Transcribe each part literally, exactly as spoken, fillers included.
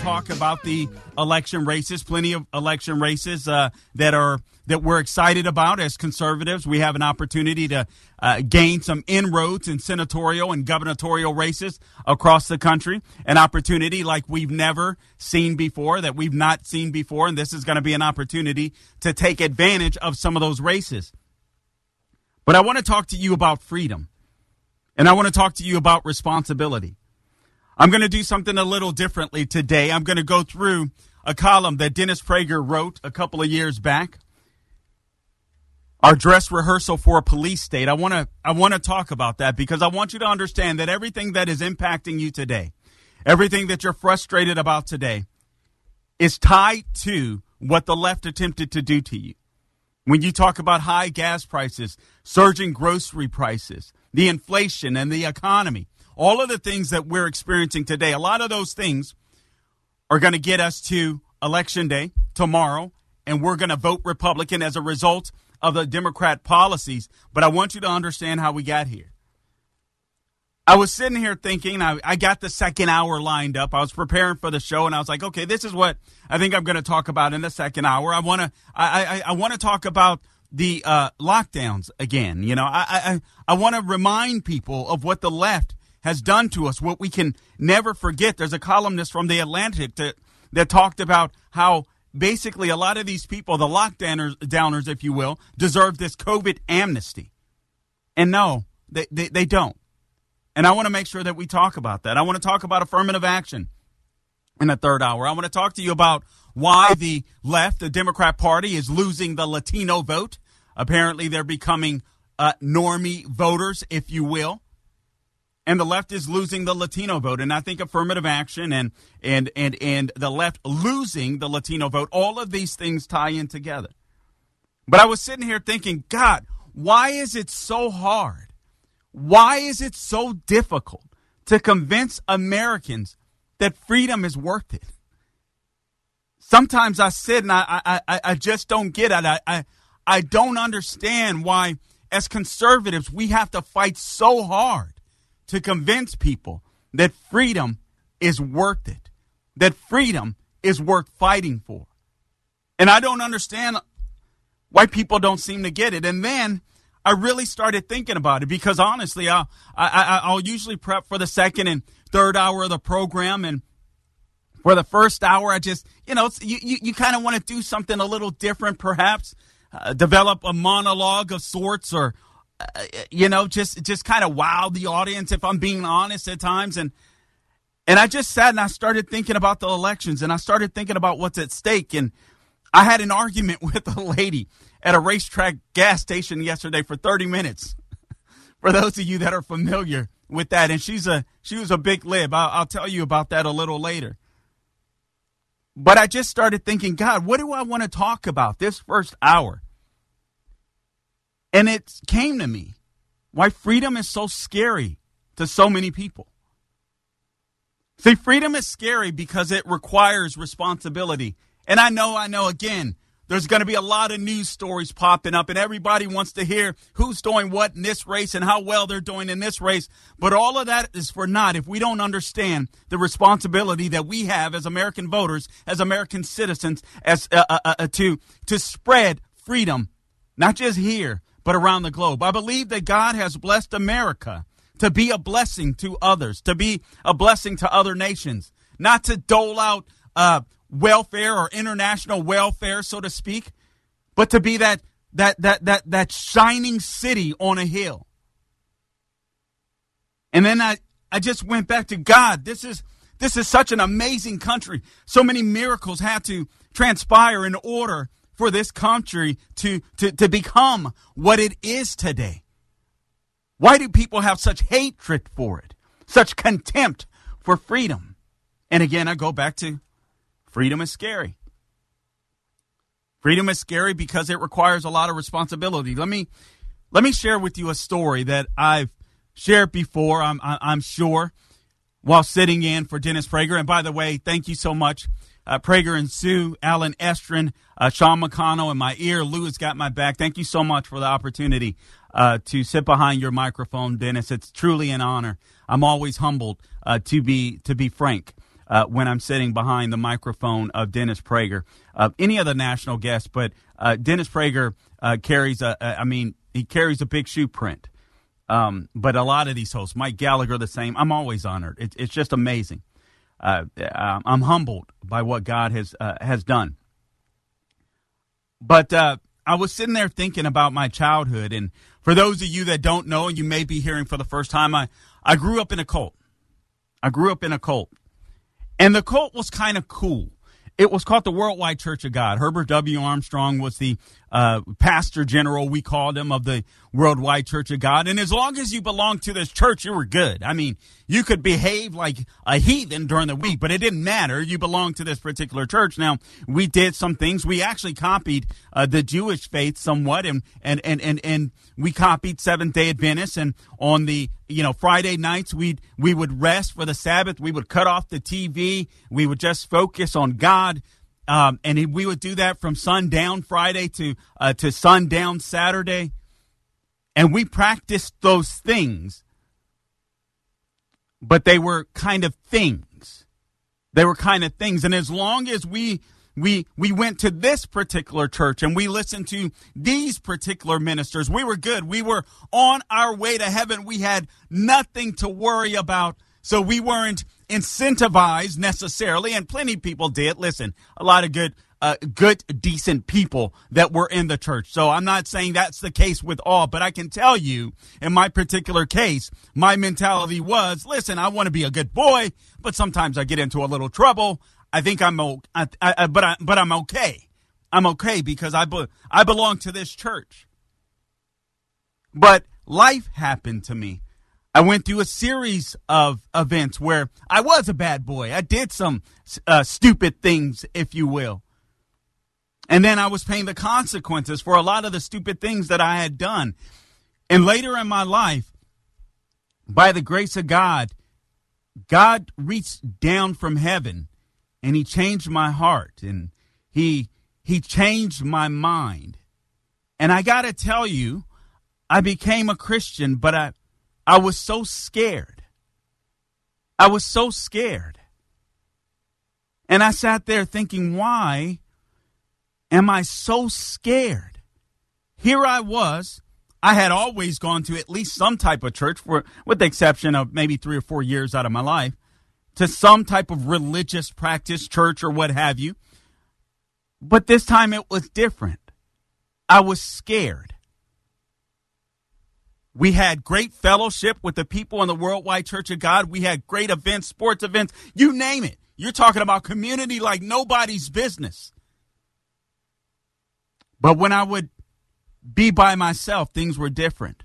Talk about the election races, plenty of election races uh, that are that we're excited about as conservatives. We have an opportunity to uh, gain some inroads in senatorial and gubernatorial races across the country, an opportunity like we've never seen before, that we've not seen before. And this is going to be an opportunity to take advantage of some of those races. But I want to talk to you about freedom, and I want to talk to you about responsibility. I'm going to do something a little differently today. I'm going to go through a column that Dennis Prager wrote a couple of years back, Our Dress Rehearsal for a Police State. I want to I want to talk about that because I want you to understand that everything that is impacting you today, everything that you're frustrated about today, is tied to what the left attempted to do to you. When you talk about high gas prices, surging grocery prices, the inflation and the economy, all of the things that we're experiencing today, a lot of those things are going to get us to Election Day tomorrow, and we're going to vote Republican as a result of the Democrat policies. But I want you to understand how we got here. I was sitting here thinking, I, I got the second hour lined up. I was preparing for the show, and I was like, okay, this is what I think I'm going to talk about in the second hour. I want to, I, I, I want to talk about the uh, lockdowns again. You know, I, I, I want to remind people of what the left has done to us, what we can never forget. There's a columnist from The Atlantic that, that talked about how basically a lot of these people, the lockdowners, downers, if you will, deserve this COVID amnesty. And no, they, they, they don't. And I want to make sure that we talk about that. I want to talk about affirmative action in the third hour. I want to talk to you about why the left, the Democrat Party, is losing the Latino vote. Apparently, they're becoming uh, normie voters, if you will. And the left is losing the Latino vote. And I think affirmative action and and and and the left losing the Latino vote, all of these things tie in together. But I was sitting here thinking, God, why is it so hard? Why is it so difficult to convince Americans that freedom is worth it? Sometimes I sit and I I, I just don't get it. I, I I don't understand why, as conservatives, we have to fight so hard to convince people that freedom is worth it, that freedom is worth fighting for. And I don't understand why people don't seem to get it. And then I really started thinking about it because, honestly, I'll, I, I'll usually prep for the second and third hour of the program. And for the first hour, I just, you know, you, you, you kind of want to do something a little different, perhaps uh, develop a monologue of sorts, or Uh, you know, just just kind of wow the audience, if I'm being honest at times. And and I just sat and I started thinking about the elections, and I started thinking about what's at stake. And I had an argument with a lady at a racetrack gas station yesterday for thirty minutes, for those of you that are familiar with that. And she's a she was a big lib. I'll, I'll tell you about that a little later. But I just started thinking, God, what do I want to talk about this first hour? And it came to me why freedom is so scary to so many people. See, freedom is scary because it requires responsibility. And I know, I know, again, there's going to be a lot of news stories popping up, and everybody wants to hear who's doing what in this race and how well they're doing in this race. But all of that is for naught if we don't understand the responsibility that we have as American voters, as American citizens, as uh, uh, uh, to to spread freedom, not just here, but around the globe. I believe that God has blessed America to be a blessing to others, to be a blessing to other nations, not to dole out uh welfare or international welfare, so to speak, but to be that that that that that shining city on a hill. And then I, I just went back to God. This is this is such an amazing country. So many miracles had to transpire in order for this country to to, to become what it is today. Why do people have such hatred for it, such contempt for freedom? And again, I go back to freedom is scary. Freedom is scary because it requires a lot of responsibility. Let me let me share with you a story that I've shared before, I'm, I'm sure, while sitting in for Dennis Prager. And by the way, thank you so much, uh, Prager and Sue, Alan Estrin, uh, Sean McConnell in my ear. Lou has got my back. Thank you so much for the opportunity uh, to sit behind your microphone, Dennis. It's truly an honor. I'm always humbled, uh, to be to be frank. Uh, when I'm sitting behind the microphone of Dennis Prager, of uh, any other national guest, but uh, Dennis Prager uh, carries a, a, I mean, he carries a big shoe print. Um, but a lot of these hosts, Mike Gallagher, the same. I'm always honored. It, it's just amazing. Uh, I'm humbled by what God has uh, has done. But uh, I was sitting there thinking about my childhood, and for those of you that don't know, and you may be hearing for the first time, I I grew up in a cult. I grew up in a cult. And the cult was kind of cool. It was called the Worldwide Church of God. Herbert W. Armstrong was the uh, pastor general, we called him, of the Worldwide Church of God. And as long as you belonged to this church, you were good. I mean, you could behave like a heathen during the week, but it didn't matter. You belonged to this particular church. Now, we did some things. We actually copied uh, the Jewish faith somewhat, and and and and, and we copied Seventh-day Adventist. And on the you know Friday nights, we we would rest for the Sabbath. We would cut off the T V. We would just focus on God. Um, and we would do that from sundown Friday to uh, to sundown Saturday. And we practiced those things. But they were kind of things. They were kind of things. And as long as we we we went to this particular church and we listened to these particular ministers, we were good. We were on our way to heaven. We had nothing to worry about. So we weren't incentivized necessarily, and plenty of people did. Listen, a lot of good, uh, good, decent people that were in the church. So I'm not saying that's the case with all, but I can tell you in my particular case, my mentality was, listen, I want to be a good boy, but sometimes I get into a little trouble. I think I'm, o- I, I, I, but I, but I'm okay. I'm okay because I, be- I belong to this church. But life happened to me. I went through a series of events where I was a bad boy. I did some uh, stupid things, if you will. And then I was paying the consequences for a lot of the stupid things that I had done. And later in my life, by the grace of God, God reached down from heaven and he changed my heart and he he changed my mind. And I got to tell you, I became a Christian, but I I was so scared. I was so scared. And I sat there thinking, why am I so scared? Here I was. I had always gone to at least some type of church, for, with the exception of maybe three or four years out of my life, to some type of religious practice, church or what have you. But this time it was different. I was scared. We had great fellowship with the people in the Worldwide Church of God. We had great events, sports events, you name it. You're talking about community like nobody's business. But when I would be by myself, things were different.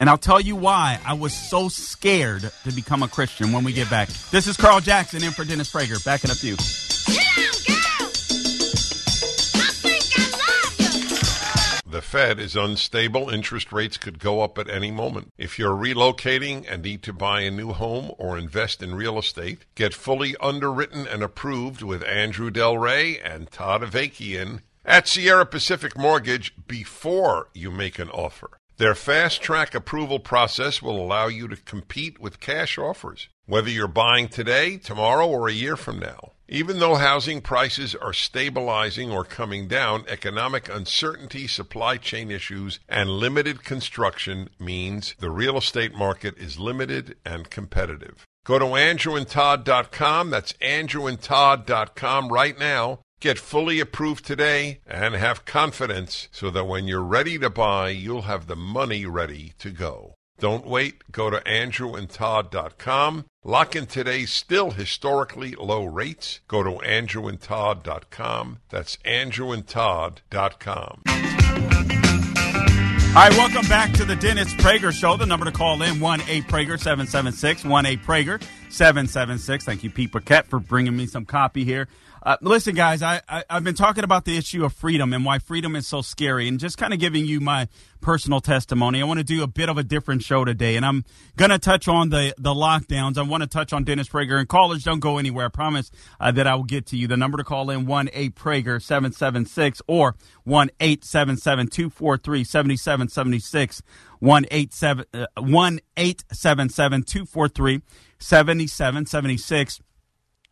And I'll tell you why I was so scared to become a Christian when we get back. This is Carl Jackson in for Dennis Prager. Back in a few. Fed is unstable. Interest rates could go up at any moment. If you're relocating and need to buy a new home or invest in real estate, get fully underwritten and approved with Andrew Del Rey and Todd Avakian at Sierra Pacific Mortgage before you make an offer. Their fast-track approval process will allow you to compete with cash offers, whether you're buying today, tomorrow, or a year from now. Even though housing prices are stabilizing or coming down, economic uncertainty, supply chain issues, and limited construction means the real estate market is limited and competitive. Go to Andrew and Todd dot com. That's Andrew and Todd dot com right now. Get fully approved today and have confidence so that when you're ready to buy, you'll have the money ready to go. Don't wait. Go to Andrew and Todd dot com. Lock in today's still historically low rates. Go to Andrew and Todd dot com. That's Andrew and Todd dot com. All right, welcome back to the Dennis Prager Show. The number to call in, one eight Prager seven seven six, one eight Prager seven seven six. Thank you, Pete Burkett, for bringing me some copy here. Uh, listen, guys, I, I, I've been talking about the issue of freedom and why freedom is so scary and just kind of giving you my personal testimony. I want to do a bit of a different show today, and I'm going to touch on the, the lockdowns. I want to touch on Dennis Prager and callers. Don't go anywhere. I promise uh, that I will get to you. The number to call in, one eight Prager seven seven six or one eight seven seven two four three seven seven seven six, one eight seven seven two four three seven seven seven six.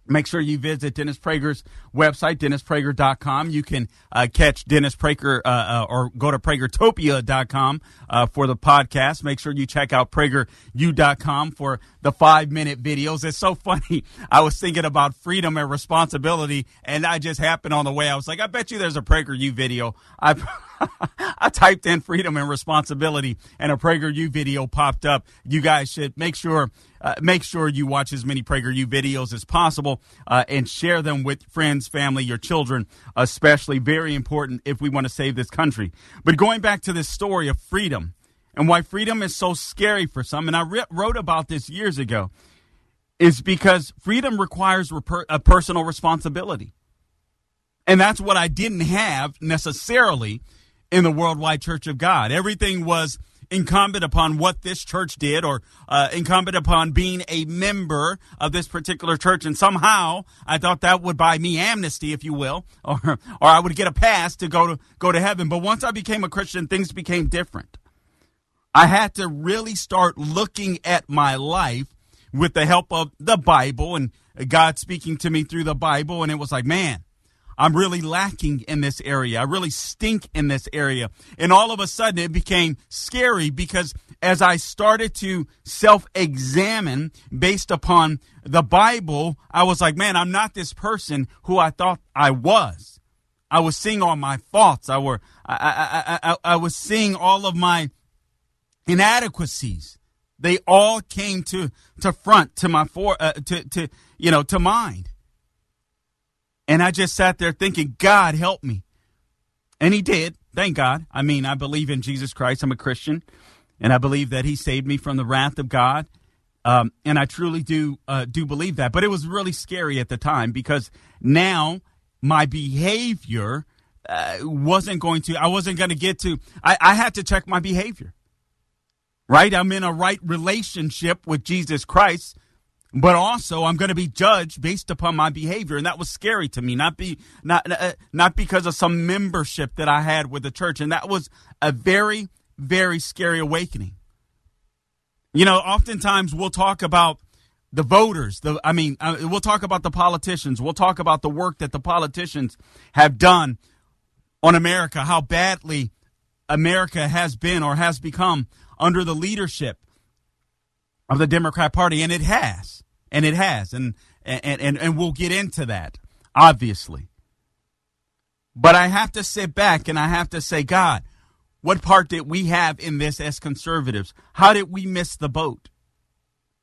Make sure you visit Dennis Prager's website, dennis prager dot com. You can uh, catch Dennis Prager uh, uh, or go to prager topia dot com uh, for the podcast. Make sure you check out prager u dot com for the five-minute videos. It's so funny. I was thinking about freedom and responsibility, and I just happened on the way. I was like, I bet you there's a PragerU video. I I typed in freedom and responsibility, and a PragerU video popped up. You guys should make sure uh, make sure you watch as many PragerU videos as possible uh, and share them with friends, family, your children, especially. Very important if we want to save this country. But going back to this story of freedom and why freedom is so scary for some, and I re- wrote about this years ago, is because freedom requires reper- a personal responsibility. And that's what I didn't have necessarily in the Worldwide Church of God. Everything was incumbent upon what this church did, or uh, incumbent upon being a member of this particular church. And somehow I thought that would buy me amnesty, if you will, or or I would get a pass to go to go to heaven. But once I became a Christian, things became different. I had to really start looking at my life with the help of the Bible and God speaking to me through the Bible. And it was like, man, I'm really lacking in this area. I really stink in this area. And all of a sudden it became scary because as I started to self-examine based upon the Bible, I was like, man, I'm not this person who I thought I was. I was seeing all my faults. I were I I I, I was seeing all of my inadequacies. They all came to to front to my for uh, to to you know to mind. And I just sat there thinking, God, help me. And he did. Thank God. I mean, I believe in Jesus Christ. I'm a Christian. And I believe that he saved me from the wrath of God. Um, and I truly do uh, do believe that. But it was really scary at the time because now my behavior uh, wasn't going to, I wasn't going to get to, I, I had to check my behavior. Right? I'm in a right relationship with Jesus Christ. But also, I'm going to be judged based upon my behavior, and that was scary to me. Not be not uh, not because of some membership that I had with the church, and that was a very, very scary awakening. You know, oftentimes we'll talk about the voters. The I mean, uh, we'll talk about the politicians. We'll talk about the work that the politicians have done on America, how badly America has been or has become under the leadership of the Democrat Party, and it has, and it has, and and and and we'll get into that, obviously. But I have to sit back and I have to say, God, what part did we have in this as conservatives? How did we miss the boat?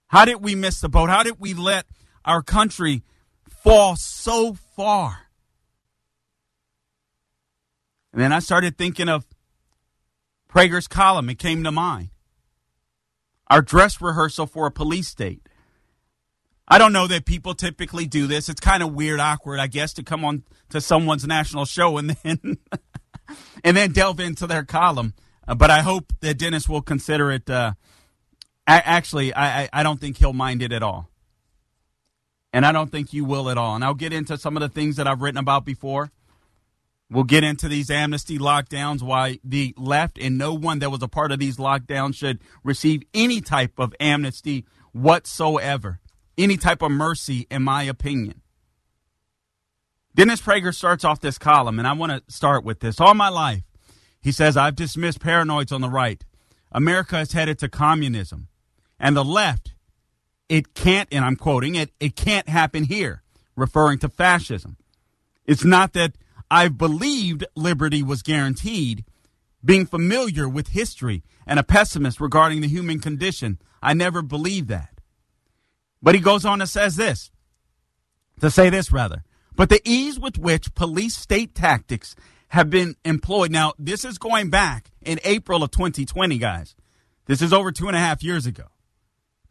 How did we miss the boat? How did we let our country fall so far? And then I started thinking of Prager's column. It came to mind. Our dress rehearsal for a police state. I don't know that people typically do this. It's kind of weird, awkward, I guess, to come on to someone's national show and then and then delve into their column. Uh, but I hope that Dennis will consider it. Uh, I, actually, I, I don't think he'll mind it at all. And I don't think you will at all. And I'll get into some of the things that I've written about before. We'll get into these amnesty lockdowns, why the left and no one that was a part of these lockdowns should receive any type of amnesty whatsoever. Any type of mercy, in my opinion. Dennis Prager starts off this column, and I want to start with this. All my life, he says, I've dismissed paranoids on the right. America is headed to communism. And the left, it can't, and I'm quoting it, it can't happen here, referring to fascism. It's not that I've believed liberty was guaranteed. Being familiar with history and a pessimist regarding the human condition, I never believed that. But he goes on to says this, to say this rather, but the ease with which police state tactics have been employed. Now, this is going back in April of twenty twenty, guys. This is over two and a half years ago.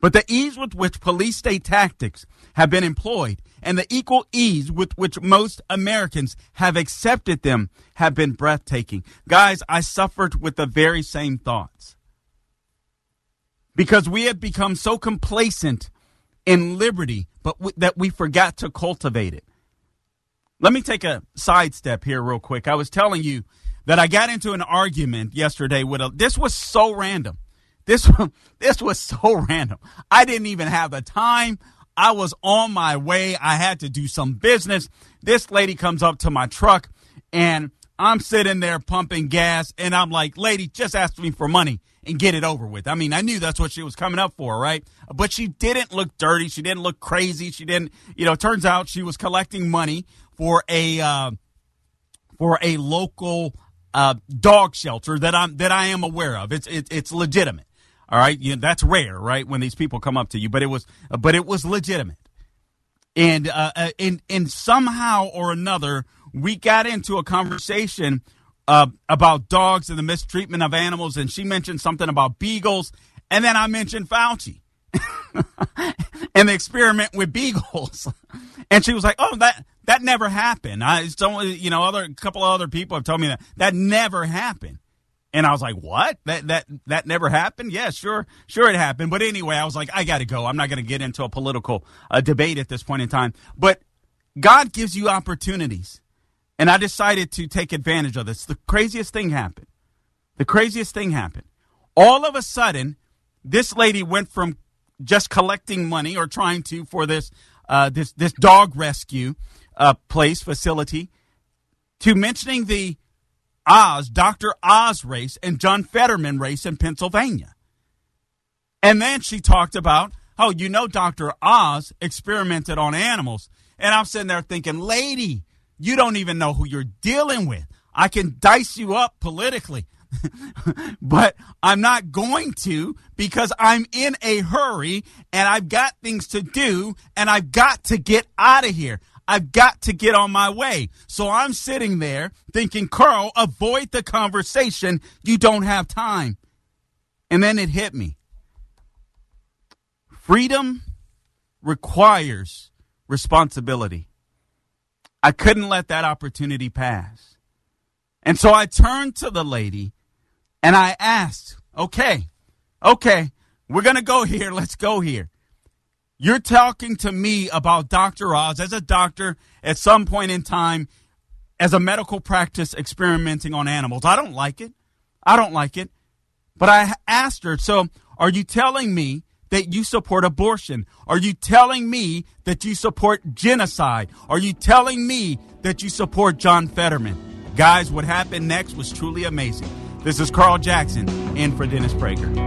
But the ease with which police state tactics have been employed and the equal ease with which most Americans have accepted them have been breathtaking. Guys, I suffered with the very same thoughts because we have become so complacent in liberty, but w- that we forgot to cultivate it. Let me take a sidestep here real quick. I was telling you that I got into an argument yesterday with a, this was so random. This this was so random. I didn't even have the time. I was on my way. I had to do some business. This lady comes up to my truck, and I'm sitting there pumping gas, and I'm like, lady, just ask me for money and get it over with. I mean, I knew that's what she was coming up for, right? But she didn't look dirty. She didn't look crazy. She didn't, you know, turns out she was collecting money for a uh, for a local uh, dog shelter that I'm that I am aware of. It's it, it's legitimate. All right. You know, that's rare, right, when these people come up to you. But it was but it was legitimate. And uh, and, and somehow or another, we got into a conversation uh, about dogs and the mistreatment of animals. And she mentioned something about beagles. And then I mentioned Fauci and the experiment with beagles. And she was like, oh, that that never happened. I don't, you know, other a couple of other people have told me that that never happened. And I was like, what? That that that never happened? Yeah, sure. Sure it happened. But anyway, I was like, I got to go. I'm not going to get into a political uh, debate at this point in time. But God gives you opportunities. And I decided to take advantage of this. The craziest thing happened. The craziest thing happened. All of a sudden, this lady went from just collecting money or trying to for this uh, this, this dog rescue uh, place, facility, to mentioning the Oz, Doctor Oz race and John Fetterman race in Pennsylvania. And then she talked about, oh, you know, Doctor Oz experimented on animals. And I'm sitting there thinking, lady, you don't even know who you're dealing with. I can dice you up politically, but I'm not going to because I'm in a hurry and I've got things to do and I've got to get out of here. I've got to get on my way. So I'm sitting there thinking, Carl, avoid the conversation. You don't have time. And then it hit me. Freedom requires responsibility. I couldn't let that opportunity pass. And so I turned to the lady and I asked, okay, okay, we're going to go here. Let's go here. You're talking to me about Doctor Oz as a doctor at some point in time as a medical practice experimenting on animals. I don't like it. I don't like it. But I asked her, so are you telling me that you support abortion? Are you telling me that you support genocide? Are you telling me that you support John Fetterman? Guys, what happened next was truly amazing. This is Carl Jackson in for Dennis Prager.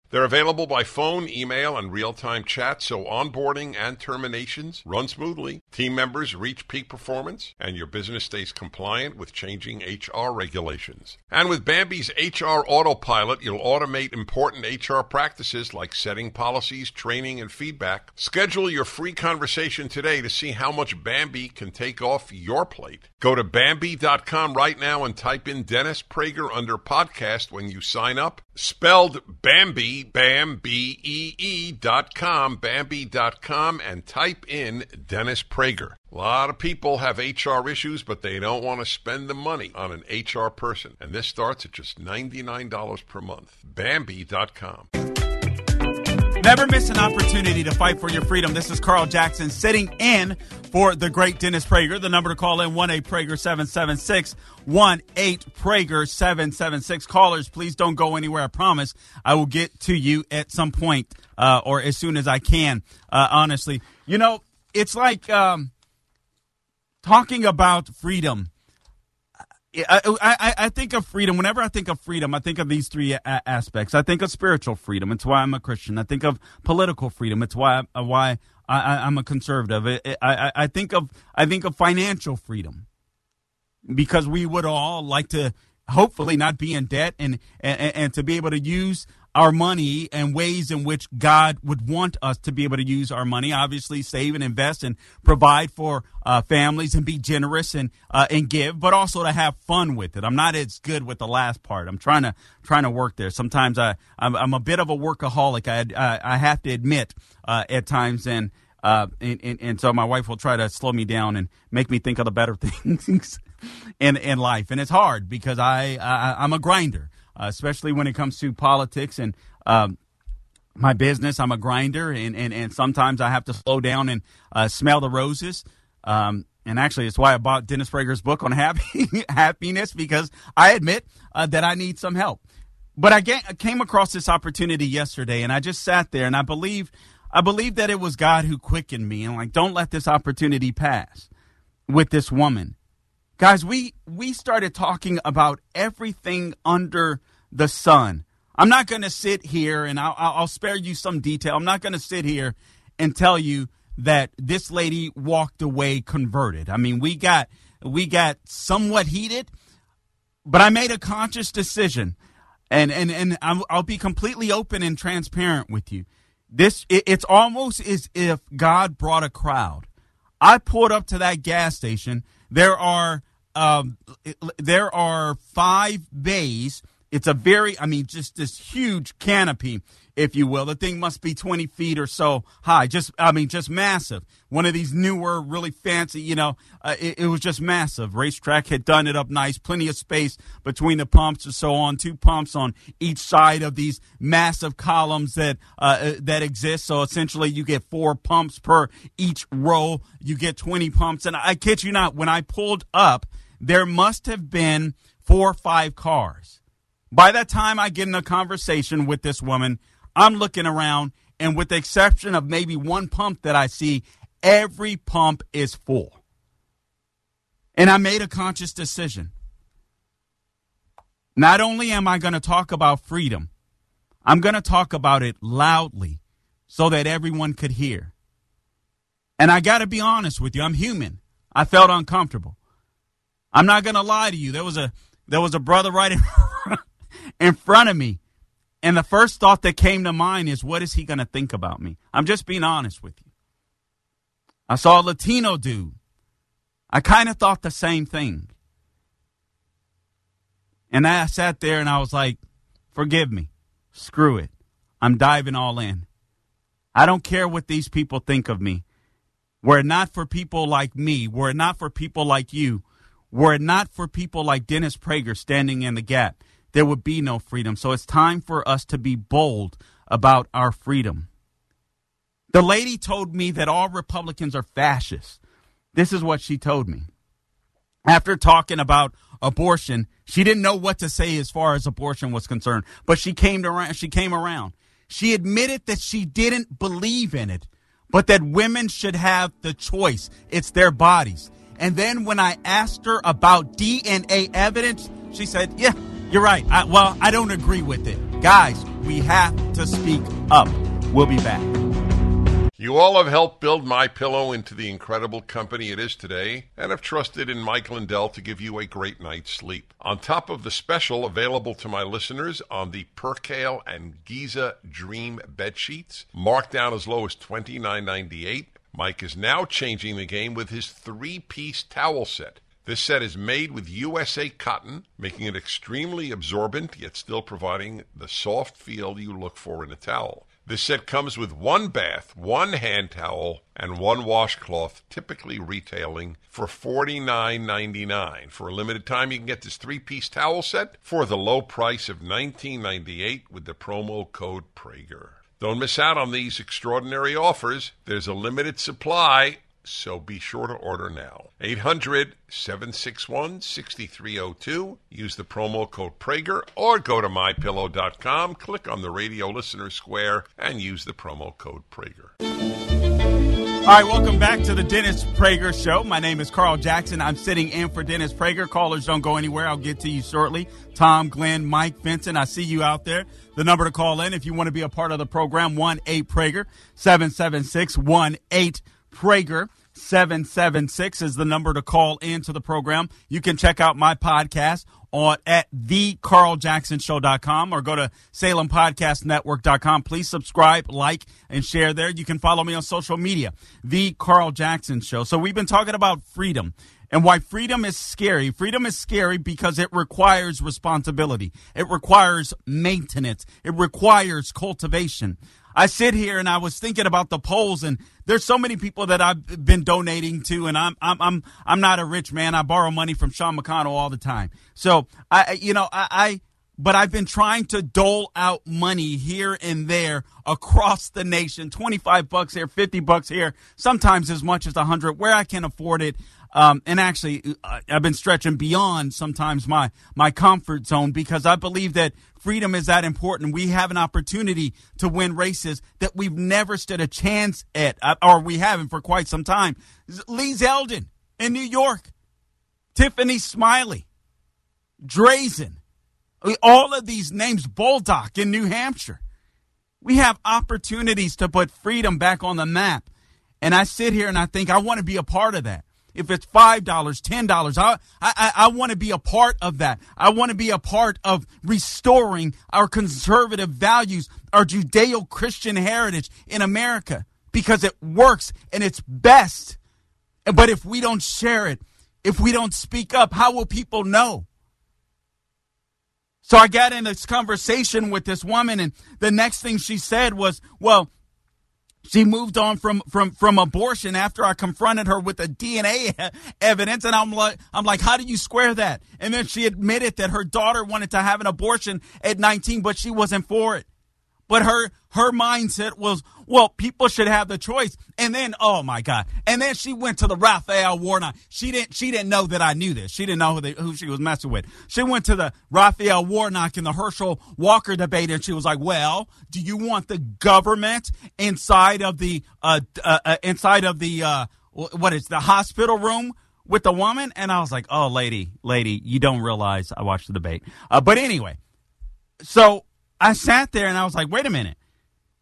They're available by phone, email, and real-time chat, so onboarding and terminations run smoothly, team members reach peak performance, and your business stays compliant with changing H R regulations. And with Bambi's H R Autopilot, you'll automate important H R practices like setting policies, training, and feedback. Schedule your free conversation today to see how much Bambi can take off your plate. Go to Bambi dot com right now and type in Dennis Prager under podcast when you sign up. Spelled Bambi. Bambi dot com, Bambi dot com, and type in Dennis Prager. A lot of people have H R issues, but they don't want to spend the money on an H R person. And this starts at just ninety-nine dollars per month. Bambi dot com. Never miss an opportunity to fight for your freedom. This is Carl Jackson sitting in for the great Dennis Prager. The number to call in, one eight Prager seven seven six, one eight Prager seven seven six. Callers, please don't go anywhere. I promise I will get to you at some point uh, or as soon as I can, uh, honestly. You know, it's like um, talking about freedom. I, I, I think of freedom. Whenever I think of freedom, I think of these three a- aspects. I think of spiritual freedom. It's why I'm a Christian. I think of political freedom. It's why I, why I, I'm a conservative. I, I, I think of I think of financial freedom, because we would all like to hopefully not be in debt and and, and to be able to use our money and ways in which God would want us to be able to use our money. Obviously, save and invest and provide for uh, families and be generous and uh, and give, but also to have fun with it. I'm not as good with the last part. I'm trying to trying to work there. Sometimes I I'm, I'm a bit of a workaholic. I I, I have to admit uh, at times, and, uh, and and and so my wife will try to slow me down and make me think of the better things in in life. And it's hard because I, I I'm a grinder. Uh, especially when it comes to politics and um, my business. I'm a grinder, and, and, and sometimes I have to slow down and uh, smell the roses. Um, and actually, it's why I bought Dennis Prager's book on happy, happiness, because I admit uh, that I need some help. But I, get, I came across this opportunity yesterday, and I just sat there, and I believe, I believe that it was God who quickened me. And like, don't let this opportunity pass with this woman. Guys, we, we started talking about everything under the sun. I'm not going to sit here, and I'll, I'll spare you some detail. I'm not going to sit here and tell you that this lady walked away converted. I mean, we got we got somewhat heated, but I made a conscious decision, and and and I'll, I'll be completely open and transparent with you. This it, it's almost as if God brought a crowd. I pulled up to that gas station. There are. Um, there are five bays. It's a very, I mean, just this huge canopy, if you will. The thing must be twenty feet or so high. Just, I mean, just massive. One of these newer, really fancy, you know, uh, it, it was just massive. Racetrack had done it up nice. Plenty of space between the pumps and so on. Two pumps on each side of these massive columns that, uh, that exist. So essentially you get four pumps per each row. You get twenty pumps. And I kid you not, when I pulled up, there must have been four or five cars. By that time I get in a conversation with this woman, I'm looking around, and with the exception of maybe one pump that I see, every pump is full. And I made a conscious decision. Not only am I going to talk about freedom, I'm going to talk about it loudly so that everyone could hear. And I got to be honest with you, I'm human. I felt uncomfortable. I'm not going to lie to you. There was a there was a brother right in in front of me, and the first thought that came to mind is, what is he going to think about me? I'm just being honest with you. I saw a Latino dude. I kind of thought the same thing. And I sat there and I was like, forgive me. Screw it. I'm diving all in. I don't care what these people think of me. Were it not for people like me, were it not for people like you, were it not for people like Dennis Prager standing in the gap, there would be no freedom. So it's time for us to be bold about our freedom. The lady told me that all Republicans are fascists. This is what she told me. After talking about abortion, she didn't know what to say as far as abortion was concerned, but she came around. She came around. She admitted that she didn't believe in it, but that women should have the choice. It's their bodies. And then when I asked her about D N A evidence, she said, yeah, you're right. I, well, I don't agree with it. Guys, we have to speak up. We'll be back. You all have helped build MyPillow into the incredible company it is today and have trusted in Mike Lindell to give you a great night's sleep. On top of the special available to my listeners on the Percale and Giza Dream bed sheets, marked down as low as twenty-nine ninety-eight, Mike is now changing the game with his three-piece towel set. This set is made with U S A cotton, making it extremely absorbent, yet still providing the soft feel you look for in a towel. This set comes with one bath, one hand towel, and one washcloth, typically retailing for forty-nine ninety-nine. For a limited time, you can get this three-piece towel set for the low price of nineteen ninety-eight with the promo code Prager. Don't miss out on these extraordinary offers. There's a limited supply, so be sure to order now. eight hundred, seven six one, six three zero two. Use the promo code Prager or go to my pillow dot com. Click on the radio listener square and use the promo code Prager. All right, welcome back to the Dennis Prager Show. My name is Carl Jackson. I'm sitting in for Dennis Prager. Callers, don't go anywhere. I'll get to you shortly. Tom, Glenn, Mike, Vincent, I see you out there. The number to call in if you want to be a part of the program, one eight Prager, seven seven six, one eight Prager. Prager seven seven six is the number to call into the program. You can check out my podcast on at the carl jackson show dot com or go to salem podcast network dot com. Please subscribe, like, and share there. You can follow me on social media, The Carl Jackson Show. So we've been talking about freedom and why freedom is scary. Freedom is scary because it requires responsibility. It requires maintenance. It requires cultivation. I sit here and I was thinking about the polls, and there's so many people that I've been donating to, and I'm I'm I'm I'm not a rich man. I borrow money from Sean McConnell all the time. So I you know I, I but I've been trying to dole out money here and there across the nation. twenty-five bucks here, fifty bucks here, sometimes as much as one hundred where I can afford it. Um, and actually, I've been stretching beyond sometimes my my comfort zone because I believe that freedom is that important. We have an opportunity to win races that we've never stood a chance at, or we haven't for quite some time. Lee Zeldin in New York, Tiffany Smiley, Drazen, all of these names, Baldock in New Hampshire. We have opportunities to put freedom back on the map. And I sit here and I think I want to be a part of that. If it's five dollars, ten dollars, I I, I want to be a part of that. I want to be a part of restoring our conservative values, our Judeo-Christian heritage in America, because it works and it's best. But if we don't share it, if we don't speak up, how will people know? So I got in this conversation with this woman, and the next thing she said was, well, she moved on from, from, from abortion after I confronted her with the D N A evidence. And I'm like, I'm like, how do you square that? And then she admitted that her daughter wanted to have an abortion at nineteen, but she wasn't for it. But her, her mindset was, well, people should have the choice. And then, oh my God. And then she went to the Raphael Warnock. She didn't, she didn't know that I knew this. She didn't know who, they, who she was messing with. She went to the Raphael Warnock and the Herschel Walker debate. And she was like, well, do you want the government inside of the, uh, uh inside of the, uh, what is the hospital room with the woman? And I was like, oh, lady, lady, you don't realize I watched the debate. Uh, but anyway, so I sat there and I was like, wait a minute.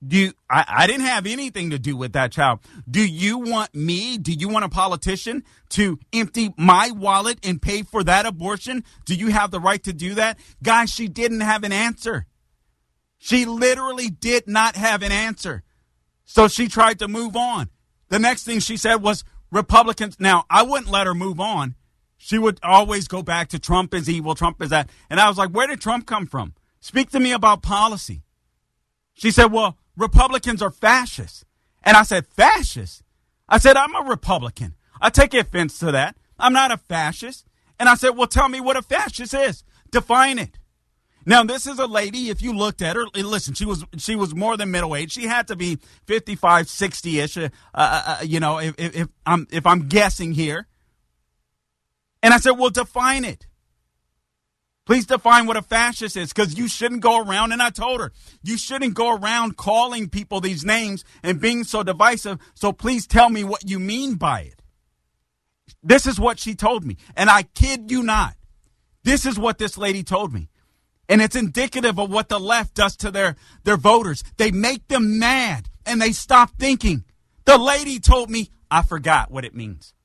Do you, I, I didn't have anything to do with that child. Do you want me? Do you want a politician to empty my wallet and pay for that abortion? Do you have the right to do that? Guys, she didn't have an answer. She literally did not have an answer. So she tried to move on. The next thing she said was Republicans. Now, I wouldn't let her move on. She would always go back to Trump is evil, Trump is that. And I was like, where did Trump come from? Speak to me about policy. She said, well, Republicans are fascists. And I said, fascists? I said, I'm a Republican. I take offense to that. I'm not a fascist. And I said, well, tell me what a fascist is. Define it. Now, this is a lady, if you looked at her, listen, she was she was more than middle age. She had to be fifty-five, sixty-ish, uh, uh, you know, if, if, if, I'm, if I'm guessing here. And I said, well, define it. Please define what a fascist is, because you shouldn't go around, and I told her, you shouldn't go around calling people these names and being so divisive, so please tell me what you mean by it. This is what she told me, and I kid you not. This is what this lady told me. And it's indicative of what the left does to their, their voters. They make them mad, and they stop thinking. The lady told me, I forgot what it means.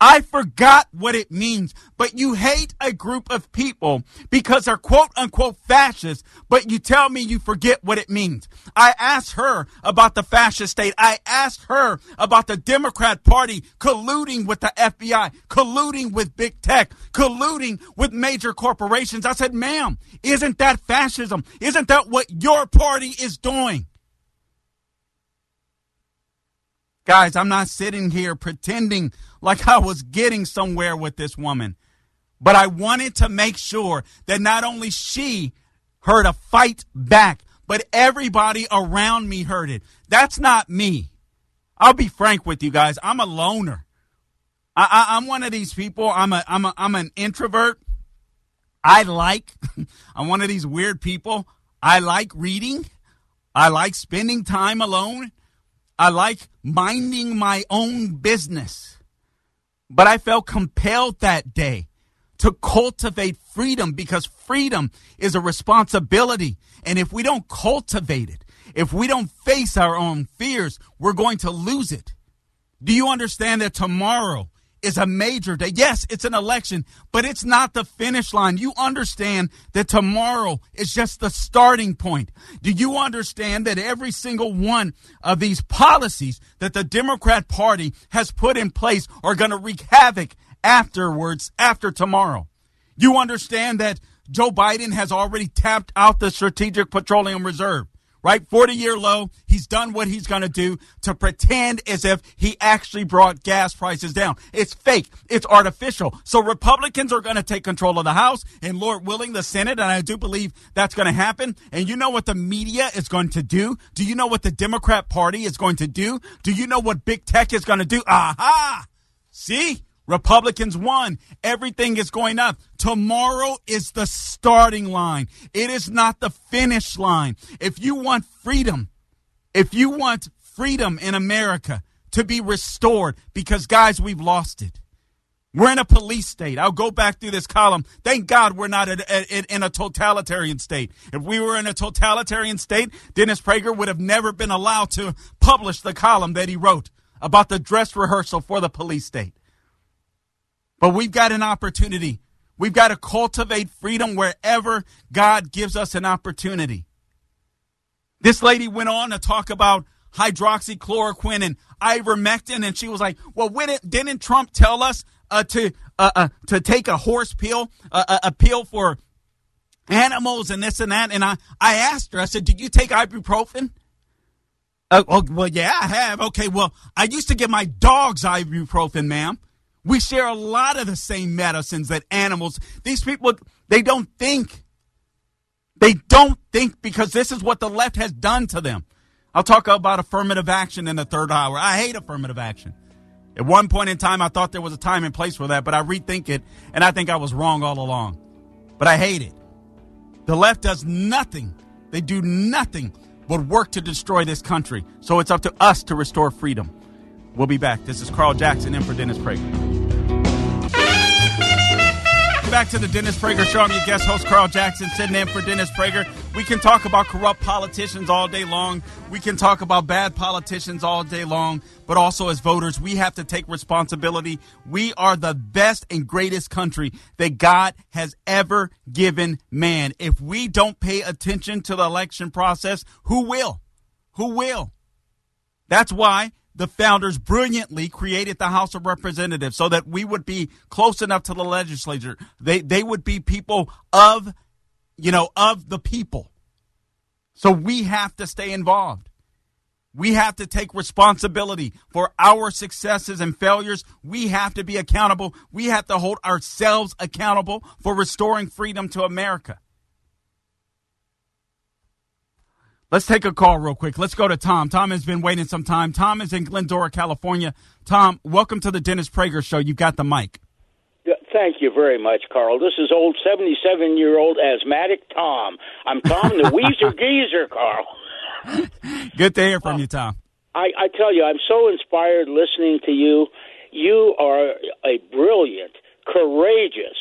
I forgot what it means. But you hate a group of people because they're quote-unquote fascists, but you tell me you forget what it means. I asked her about the fascist state. I asked her about the Democrat Party colluding with the F B I, colluding with big tech, colluding with major corporations. I said, ma'am, isn't that fascism? Isn't that what your party is doing? Guys, I'm not sitting here pretending like I was getting somewhere with this woman. But I wanted to make sure that not only she heard a fight back, but everybody around me heard it. That's not me. I'll be frank with you guys. I'm a loner. I, I, I'm one of these people. I'm a, I'm a, I'm an introvert. I like, I'm one of these weird people. I like reading. I like spending time alone. I like minding my own business, but I felt compelled that day to cultivate freedom because freedom is a responsibility. And if we don't cultivate it, if we don't face our own fears, we're going to lose it. Do you understand that tomorrow is a major day? Yes, it's an election, but it's not the finish line. You understand that tomorrow is just the starting point. Do you understand that every single one of these policies that the Democrat Party has put in place are going to wreak havoc afterwards, after tomorrow? You understand that Joe Biden has already tapped out the Strategic Petroleum Reserve, right? forty-year low. He's done what he's going to do to pretend as if he actually brought gas prices down. It's fake. It's artificial. So Republicans are going to take control of the House and, Lord willing, the Senate. And I do believe that's going to happen. And you know what the media is going to do? Do you know what the Democrat Party is going to do? Do you know what big tech is going to do? Aha! See? Republicans won. Everything is going up. Tomorrow is the starting line. It is not the finish line. If you want freedom, if you want freedom in America to be restored, because, guys, we've lost it. We're in a police state. I'll go back through this column. Thank God we're not at, at, at, in a totalitarian state. If we were in a totalitarian state, Dennis Prager would have never been allowed to publish the column that he wrote about the dress rehearsal for the police state. But we've got an opportunity. We've got to cultivate freedom wherever God gives us an opportunity. This lady went on to talk about hydroxychloroquine and ivermectin, and she was like, well, when it, didn't Trump tell us uh, to uh, uh, to take a horse pill, uh, a, a pill for animals and this and that? And I, I asked her, I said, did you take ibuprofen? Uh, oh, well, yeah, I have. Okay, well, I used to give my dogs ibuprofen, ma'am. We share a lot of the same medicines that animals. These people, they don't think. They don't think because this is what the left has done to them. I'll talk about affirmative action in the third hour. I hate affirmative action. At one point in time, I thought there was a time and place for that, but I rethink it, and I think I was wrong all along. But I hate it. The left does nothing. They do nothing but work to destroy this country. So it's up to us to restore freedom. We'll be back. This is Carl Jackson in for Dennis Prager. Back to the Dennis Prager Show. I'm your guest host, Carl Jackson, sitting in for Dennis Prager. We can talk about corrupt politicians all day long. We can talk about bad politicians all day long. But also as voters, we have to take responsibility. We are the best and greatest country that God has ever given man. If we don't pay attention to the election process, who will? Who will? That's why the founders brilliantly created the House of Representatives so that we would be close enough to the legislature. They they would be people of, you know, of the people. So we have to stay involved. We have to take responsibility for our successes and failures. We have to be accountable. We have to hold ourselves accountable for restoring freedom to America. Let's take a call real quick. Let's go to Tom. Tom has been waiting some time. Tom is in Glendora, California. Tom, welcome to the Dennis Prager Show. You've got the mic. Thank you very much, Carl. This is old seventy-seven-year-old asthmatic Tom. I'm Tom the Weezer Geezer, Carl. Good to hear from uh, you, Tom. I, I tell you, I'm so inspired listening to you. You are a brilliant, courageous,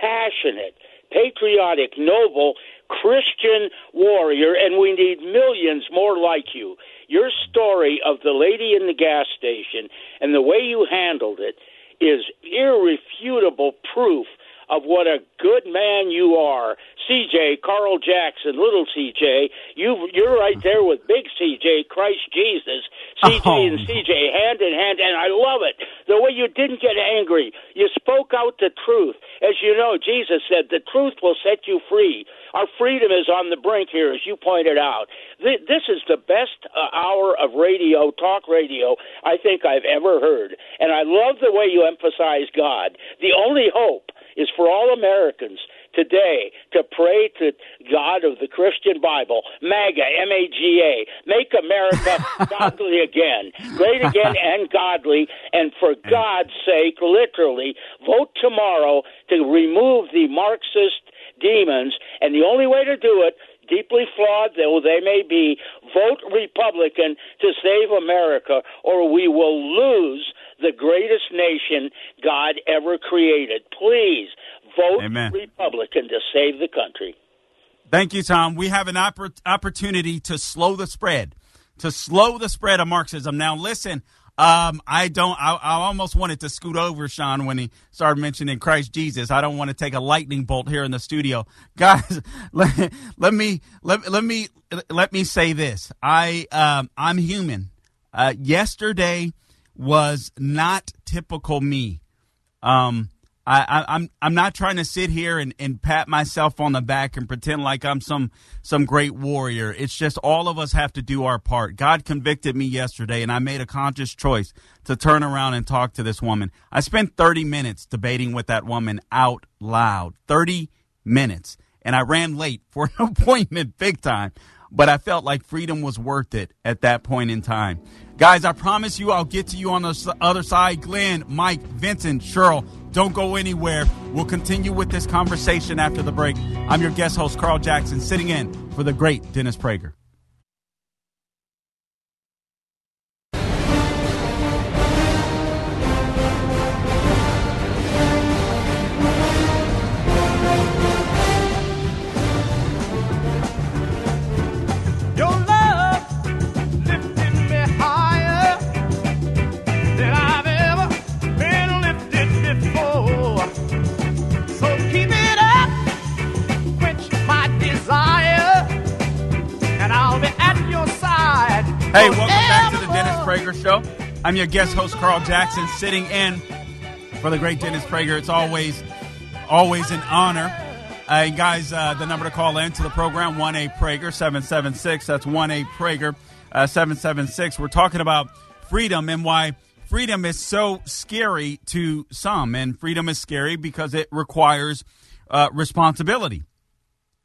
passionate patriotic, noble, Christian warrior, and we need millions more like you. Your story of the lady in the gas station and the way you handled it is irrefutable proof of what a good man you are. C J, Carl Jackson, little C J, you, you're right there with big C J, Christ Jesus, C J oh. and C J, hand in hand, and I love it. The way you didn't get angry, you spoke out the truth. As you know, Jesus said, the truth will set you free. Our freedom is on the brink here, as you pointed out. This is the best hour of radio, talk radio, I think I've ever heard. And I love the way you emphasize God. The only hope is for all Americans today to pray to God of the Christian Bible, MAGA, M A G A, make America godly again, great again and godly, and for God's sake, literally, vote tomorrow to remove the Marxist demons, and the only way to do it, deeply flawed though they may be, vote Republican to save America, or we will lose the greatest nation God ever created. Please vote Amen. Republican to save the country. Thank you, Tom. We have an oppor- opportunity to slow the spread, to slow the spread of Marxism. Now, listen, um, I don't. I, I almost wanted to scoot over, Sean, when he started mentioning Christ Jesus. I don't want to take a lightning bolt here in the studio, guys. Let, let me let, let me let me say this. I um, I'm human. Uh, yesterday was not typical me. Um, I, I, I'm I'm not trying to sit here and, and pat myself on the back and pretend like I'm some some great warrior. It's just all of us have to do our part. God convicted me yesterday, and I made a conscious choice to turn around and talk to this woman. I spent thirty minutes debating with that woman out loud, thirty minutes. And I ran late for an appointment big time. But I felt like freedom was worth it at that point in time. Guys, I promise you I'll get to you on the other side. Glenn, Mike, Vincent, Cheryl, don't go anywhere. We'll continue with this conversation after the break. I'm your guest host, Carl Jackson, sitting in for the great Dennis Prager. Hey, welcome back to the Dennis Prager Show. I'm your guest host, Carl Jackson, sitting in for the great Dennis Prager. It's always, always an honor. Uh, and guys, uh, the number to call in to the program, one eight Prager seven seven six. That's one eight Prager seven seven six. We're talking about freedom and why freedom is so scary to some. And freedom is scary because it requires uh, responsibility.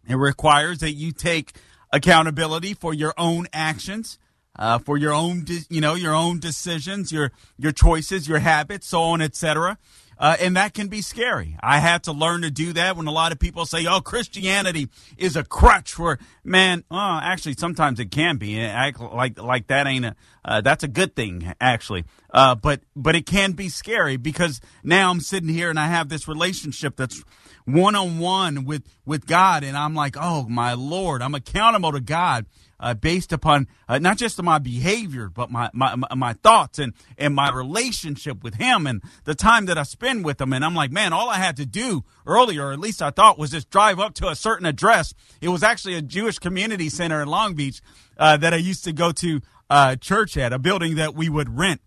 It requires that you take accountability for your own actions. Uh, for your own, de- you know, your own decisions, your your choices, your habits, so on, et cetera. Uh, and that can be scary. I had to learn to do that when a lot of people say, oh, Christianity is a crutch for man. Oh, actually, sometimes it can be. Act like like that ain't a uh, that's a good thing, actually. Uh, but but it can be scary because now I'm sitting here and I have this relationship that's one on one with with God. And I'm like, oh, my Lord, I'm accountable to God. Uh, based upon uh, not just my behavior, but my, my, my thoughts and, and my relationship with him and the time that I spend with him. And I'm like, man, all I had to do earlier, or at least I thought, was just drive up to a certain address. It was actually a Jewish community center in Long Beach uh, that I used to go to uh, church at, a building that we would rent.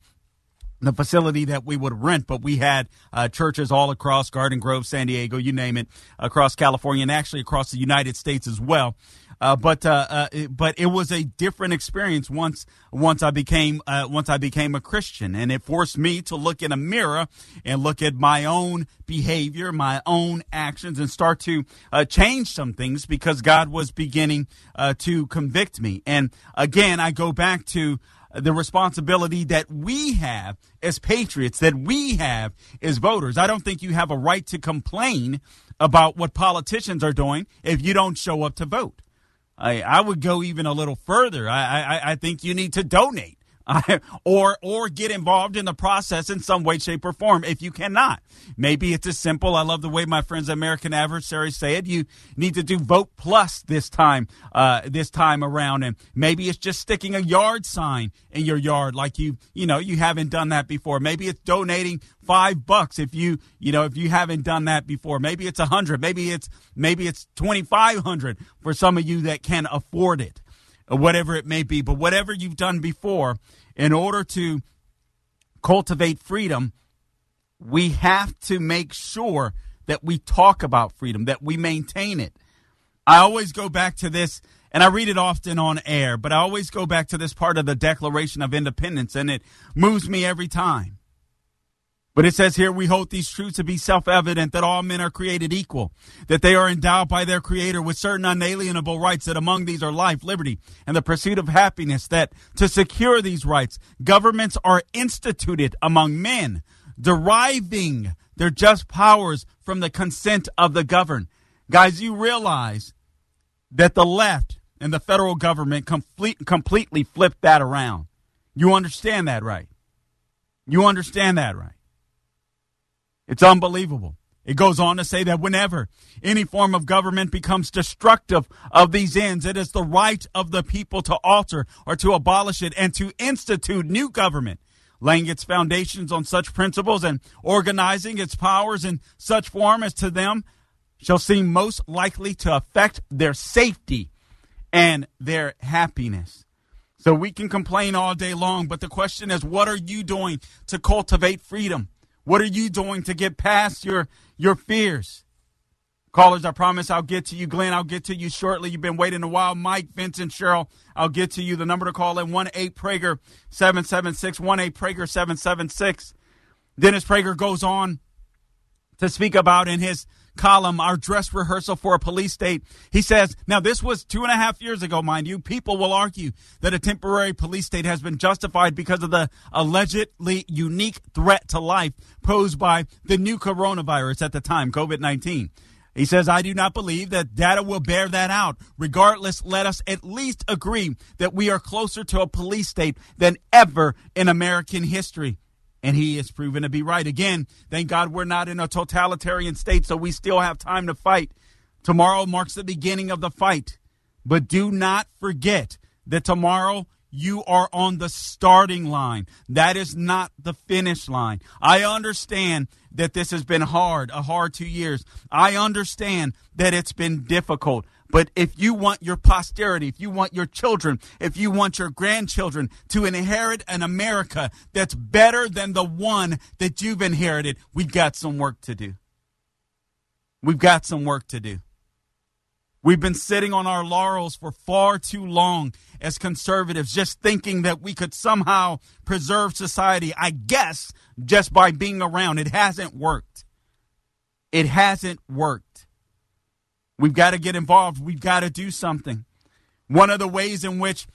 The facility that we would rent, but we had uh, churches all across Garden Grove, San Diego, you name it, across California, and actually across the United States as well. Uh, but uh, uh, it, but it was a different experience once once I became uh, once I became a Christian, and it forced me to look in a mirror and look at my own behavior, my own actions, and start to uh, change some things because God was beginning uh, to convict me. And again, I go back to the responsibility that we have as patriots, that we have as voters. I don't think you have a right to complain about what politicians are doing if you don't show up to vote. I, I would go even a little further. I, I, I think you need to donate. I, or or get involved in the process in some way, shape, or form if you cannot. Maybe it's as simple. I love the way my friends at American Adversaries say it. You need to do vote plus this time, uh, this time around. And maybe it's just sticking a yard sign in your yard like you, you know, you haven't done that before. Maybe it's donating five bucks if you, you know, if you haven't done that before. Maybe it's a hundred. Maybe it's maybe it's twenty-five hundred for some of you that can afford it. Or whatever it may be, but whatever you've done before, in order to cultivate freedom, we have to make sure that we talk about freedom, that we maintain it. I always go back to this, and I read it often on air, but I always go back to this part of the Declaration of Independence, and it moves me every time. But it says here, we hold these truths to be self-evident, that all men are created equal, that they are endowed by their Creator with certain unalienable rights, that among these are life, liberty, and the pursuit of happiness, that to secure these rights, governments are instituted among men, deriving their just powers from the consent of the governed. Guys, you realize that the left and the federal government complete, completely flipped that around. You understand that, right? You understand that, right? It's unbelievable. It goes on to say that whenever any form of government becomes destructive of these ends, it is the right of the people to alter or to abolish it and to institute new government, laying its foundations on such principles and organizing its powers in such form as to them shall seem most likely to affect their safety and their happiness. So we can complain all day long, but the question is, what are you doing to cultivate freedom? What are you doing to get past your, your fears? Callers, I promise I'll get to you. Glenn, I'll get to you shortly. You've been waiting a while. Mike, Vincent, Cheryl, I'll get to you. The number to call in, one eight Prager seven seven six, one eight Prager seven seven six. Dennis Prager goes on to speak about in his column, Our Dress Rehearsal for a Police State. He says, now this was two and a half years ago, mind you. People will argue that a temporary police state has been justified because of the allegedly unique threat to life posed by the new coronavirus at the time, COVID nineteen. He says, I do not believe that data will bear that out. Regardless, let us at least agree that we are closer to a police state than ever in American history. And he is proven to be right. Again, thank God we're not in a totalitarian state, so we still have time to fight. Tomorrow marks the beginning of the fight. But do not forget that tomorrow you are on the starting line. That is not the finish line. I understand that this has been hard, a hard two years. I understand that it's been difficult. But if you want your posterity, if you want your children, if you want your grandchildren to inherit an America that's better than the one that you've inherited, we've got some work to do. We've got some work to do. We've been sitting on our laurels for far too long as conservatives, just thinking that we could somehow preserve society, I guess, just by being around. It hasn't worked. It hasn't worked. We've got to get involved. We've got to do something. One of the ways in which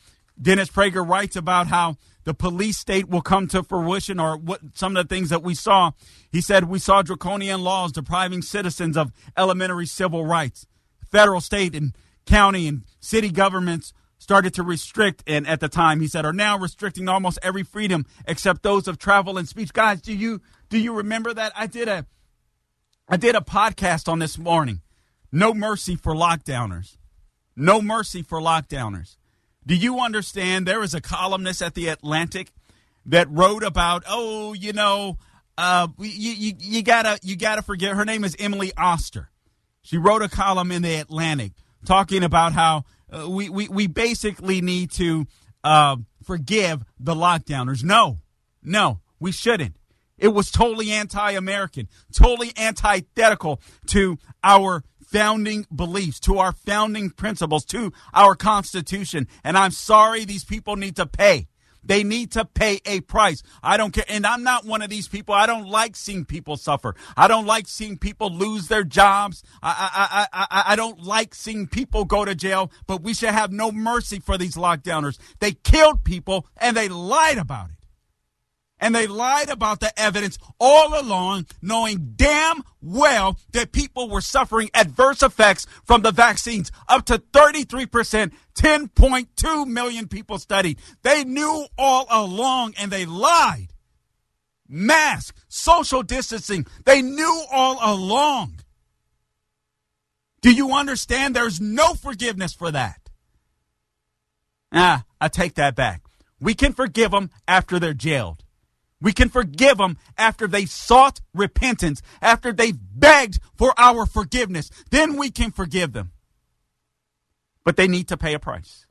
Dennis Prager writes about how the police state will come to fruition, or what some of the things that we saw, he said, we saw draconian laws depriving citizens of elementary civil rights. Federal, state, and county and city governments started to restrict, and at the time, he said, are now restricting almost every freedom except those of travel and speech. Guys, do you do you remember that? I did a I did a podcast on this morning. No mercy for lockdowners. No mercy for lockdowners. Do you understand? There was a columnist at The Atlantic that wrote about, oh, you know, uh, you, you, you gotta you gotta forget. Her name is Emily Oster. She wrote a column in The Atlantic talking about how uh, we, we we basically need to uh, forgive the lockdowners. No, no, we shouldn't. It was totally anti-American, totally antithetical to our founding beliefs, to our founding principles, to our Constitution. And I'm sorry, these people need to pay. They need to pay a price. I don't care. And I'm not one of these people. I don't like seeing people suffer. I don't like seeing people lose their jobs. I, I, I, I, I don't like seeing people go to jail, but we should have no mercy for these lockdowners. They killed people and they lied about it. And they lied about the evidence all along, knowing damn well that people were suffering adverse effects from the vaccines. Up to thirty-three percent, ten point two million people studied. They knew all along and they lied. Mask, social distancing, they knew all along. Do you understand? There's no forgiveness for that. Ah, I take that back. We can forgive them after they're jailed. We can forgive them after they've sought repentance, after they've begged for our forgiveness. Then we can forgive them. But they need to pay a price.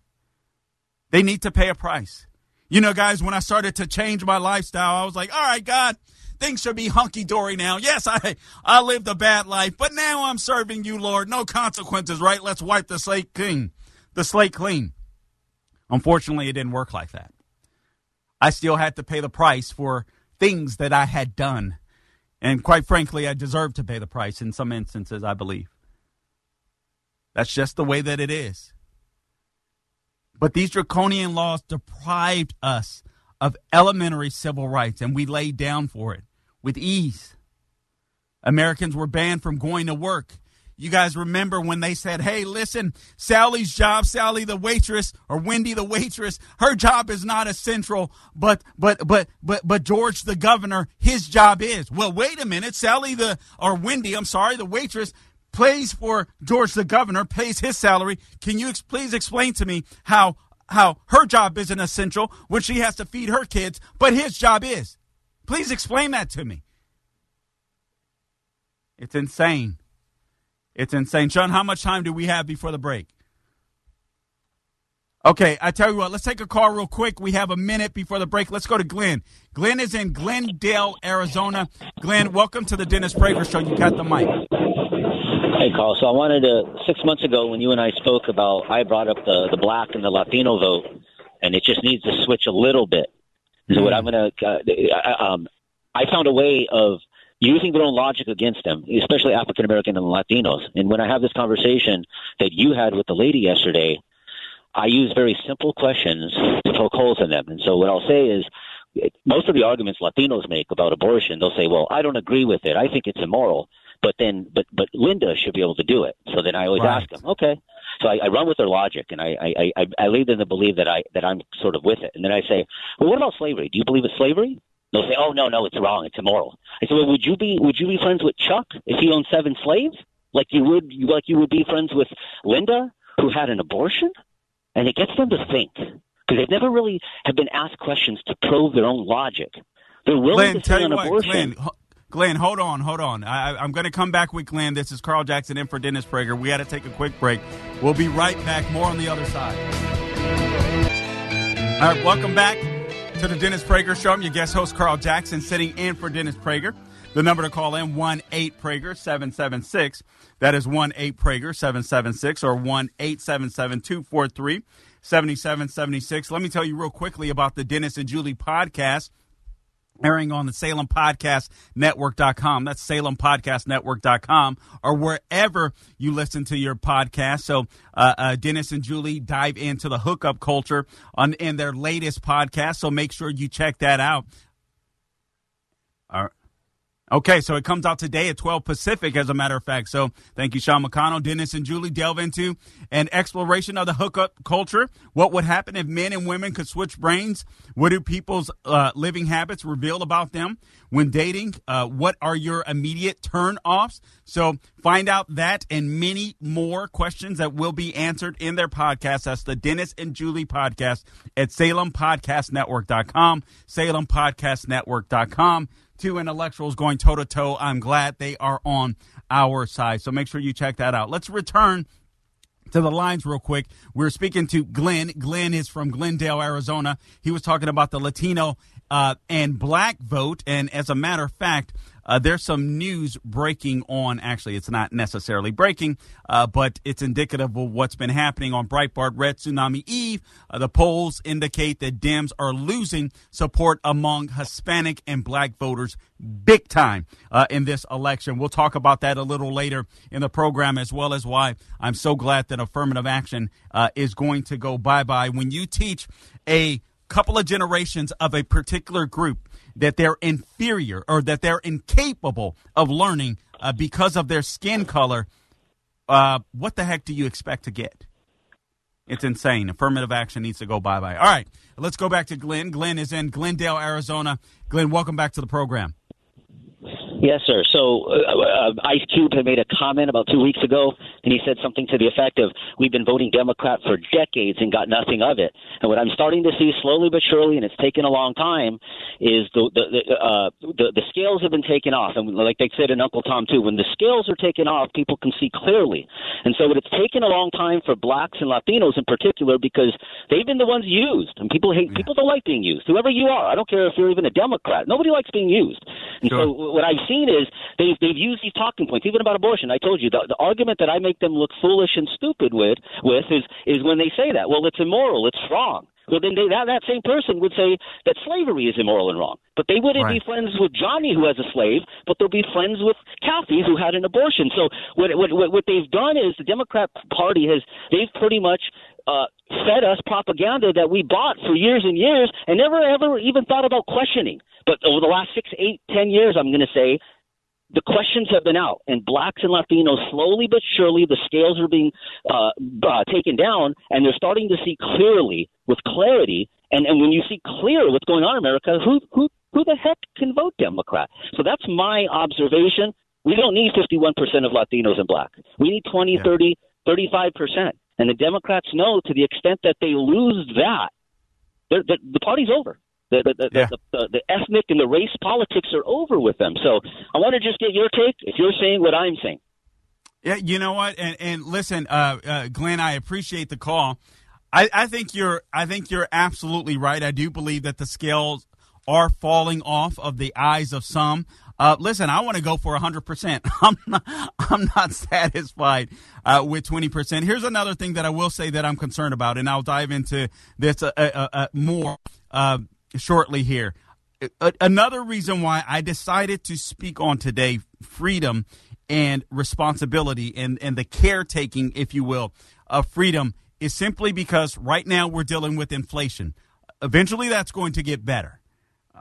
They need to pay a price. You know, guys, when I started to change my lifestyle, I was like, all right, God, things should be hunky-dory now. Yes, I, I lived a bad life, but now I'm serving you, Lord. No consequences, right? Let's wipe the slate clean. The slate clean. Unfortunately, it didn't work like that. I still had to pay the price for things that I had done. And quite frankly, I deserved to pay the price in some instances, I believe. That's just the way that it is. But these draconian laws deprived us of elementary civil rights, and we laid down for it with ease. Americans were banned from going to work. You guys remember when they said, hey, listen, Sally's job, Sally the waitress, or Wendy the waitress, her job is not essential, but but but but but George the governor, his job is. Well, wait a minute, Sally the or Wendy, I'm sorry, the waitress plays for George the governor, pays his salary. Can you ex- please explain to me how how her job isn't essential when she has to feed her kids, but his job is? Please explain that to me. It's insane. It's insane. Sean, how much time do we have before the break? Okay, I tell you what, let's take a call real quick. We have a minute before the break. Let's go to Glenn. Glenn is in Glendale, Arizona. Glenn, welcome to the Dennis Prager Show. You got the mic. Hey, Carl. So I wanted to, six months ago when you and I spoke about, I brought up the, the black and the Latino vote, and it just needs to switch a little bit. So what I'm going to, uh, um, I found a way of using their own logic against them, especially African American and Latinos. And when I have this conversation that you had with the lady yesterday, I use very simple questions to poke holes in them. And so what I'll say is most of the arguments Latinos make about abortion, they'll say, well, I don't agree with it. I think it's immoral. But then, but but Linda should be able to do it. So then I always right. ask them, okay. So I, I run with their logic, and I, I, I, I lead them to believe that, I, that I'm sort of with it. And then I say, well, what about slavery? Do you believe it's slavery? They'll say, oh, no, no, it's wrong. It's immoral. I said, well, would you be would you be friends with Chuck if he owned seven slaves? Like you would like you would be friends with Linda, who had an abortion? And it gets them to think, because they've never really have been asked questions to probe their own logic. They're willing Glenn, to say an what, abortion. Glenn, Glenn, hold on, hold on. I, I'm going to come back with Glenn. This is Carl Jackson in for Dennis Prager. We got to take a quick break. We'll be right back. More on the other side. All right, welcome back to the Dennis Prager Show. I'm your guest host, Carl Jackson, sitting in for Dennis Prager. The number to call in, one eight Prager seven seven six. That is one eight Prager seven seven six or one eight seven seven two four three seven seven seven six. Let me tell you real quickly about the Dennis and Julie podcast airing on the Salem Podcast Network dot com. That's Salem Podcast Network dot com or wherever you listen to your podcast. So uh, uh, Dennis and Julie dive into the hookup culture on in their latest podcast. So make sure you check that out. All right. Okay, so it comes out today at twelve Pacific, as a matter of fact. So thank you, Sean McConnell. Dennis and Julie delve into an exploration of the hookup culture. What would happen if men and women could switch brains? What do people's uh, living habits reveal about them when dating? Uh, what are your immediate turnoffs? So find out that and many more questions that will be answered in their podcast. That's the Dennis and Julie podcast at Salem Podcast Network dot com, Salem Podcast Network dot com. Two intellectuals going toe-to-toe. I'm glad they are on our side. So make sure you check that out. Let's return to the lines real quick. We're speaking to Glenn. Glenn is from Glendale, Arizona. He was talking about the Latino uh, and black vote. And as a matter of fact, uh, there's some news breaking on. Actually, it's not necessarily breaking, uh, but it's indicative of what's been happening on Breitbart Red Tsunami Eve. Uh, the polls indicate that Dems are losing support among Hispanic and black voters big time uh, in this election. We'll talk about that a little later in the program, as well as why I'm so glad that affirmative action uh, is going to go bye-bye. When you teach a couple of generations of a particular group that they're inferior or that they're incapable of learning uh, because of their skin color, uh, what the heck do you expect to get? It's insane. Affirmative action needs to go bye-bye. All right, let's go back to Glenn. Glenn is in Glendale, Arizona. Glenn, welcome back to the program. Yes, sir. So uh, uh, Ice Cube had made a comment about two weeks ago, and he said something to the effect of, we've been voting Democrat for decades and got nothing of it. And what I'm starting to see slowly but surely, and it's taken a long time, is the the the, uh, the, the scales have been taken off. And like they said in Uncle Tom, too, when the scales are taken off, people can see clearly. And so it's taken a long time for blacks and Latinos in particular because they've been the ones used. And people hate yeah. people don't like being used. Whoever you are, I don't care if you're even a Democrat. Nobody likes being used. And sure. so what I've seen is they've, they've used these talking points, even about abortion. I told you the, the argument that I make them look foolish and stupid with with is is when they say that, well, it's immoral, it's wrong. Well, then they, that, that same person would say that slavery is immoral and wrong. But they wouldn't right. be friends with Johnny, who has a slave, but they'll be friends with Kathy, who had an abortion. So what what what they've done is the Democrat Party has they've pretty much uh, fed us propaganda that we bought for years and years and never, ever even thought about questioning. But over the last six, eight, ten years, I'm going to say, the questions have been out, and blacks and Latinos, slowly but surely, the scales are being uh, uh, taken down, and they're starting to see clearly, with clarity. And, and when you see clear what's going on in America, who who who the heck can vote Democrat? So that's my observation. We don't need fifty-one percent of Latinos and black. We need twenty, yeah. thirty, thirty-five percent. And the Democrats know to the extent that they lose that, they're, they're, the party's over. The the the, yeah. the the the ethnic and the race politics are over with them. So I want to just get your take if you're saying what I'm saying. Yeah, you know what? And and listen, uh, uh, Glenn, I appreciate the call. I, I think you're I think you're absolutely right. I do believe that the scales are falling off of the eyes of some. Uh, listen, I want to go for one hundred percent. I'm not, I'm not satisfied uh, with twenty percent. Here's another thing that I will say that I'm concerned about, and I'll dive into this uh, uh, uh, more uh, shortly here. Another reason why I decided to speak on today, freedom and responsibility and, and the caretaking, if you will, of freedom is simply because right now we're dealing with inflation. Eventually that's going to get better.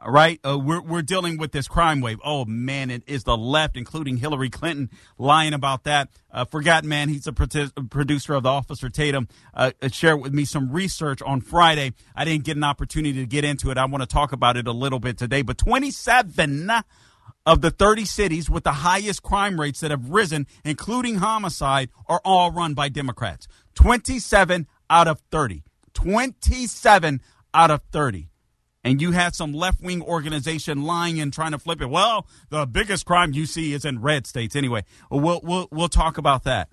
All right. Uh, we're, we're dealing with this crime wave. Oh, man, it is the left, including Hillary Clinton, lying about that. Uh, forgot, man, he's a produ- producer of the Officer Tatum. Uh, shared with me some research on Friday. I didn't get an opportunity to get into it. I want to talk about it a little bit today. But twenty-seven of the thirty cities with the highest crime rates that have risen, including homicide, are all run by Democrats. twenty-seven out of thirty. twenty-seven out of thirty. And you had some left-wing organization lying and trying to flip it. Well, the biggest crime you see is in red states. Anyway, we'll we'll we'll talk about that.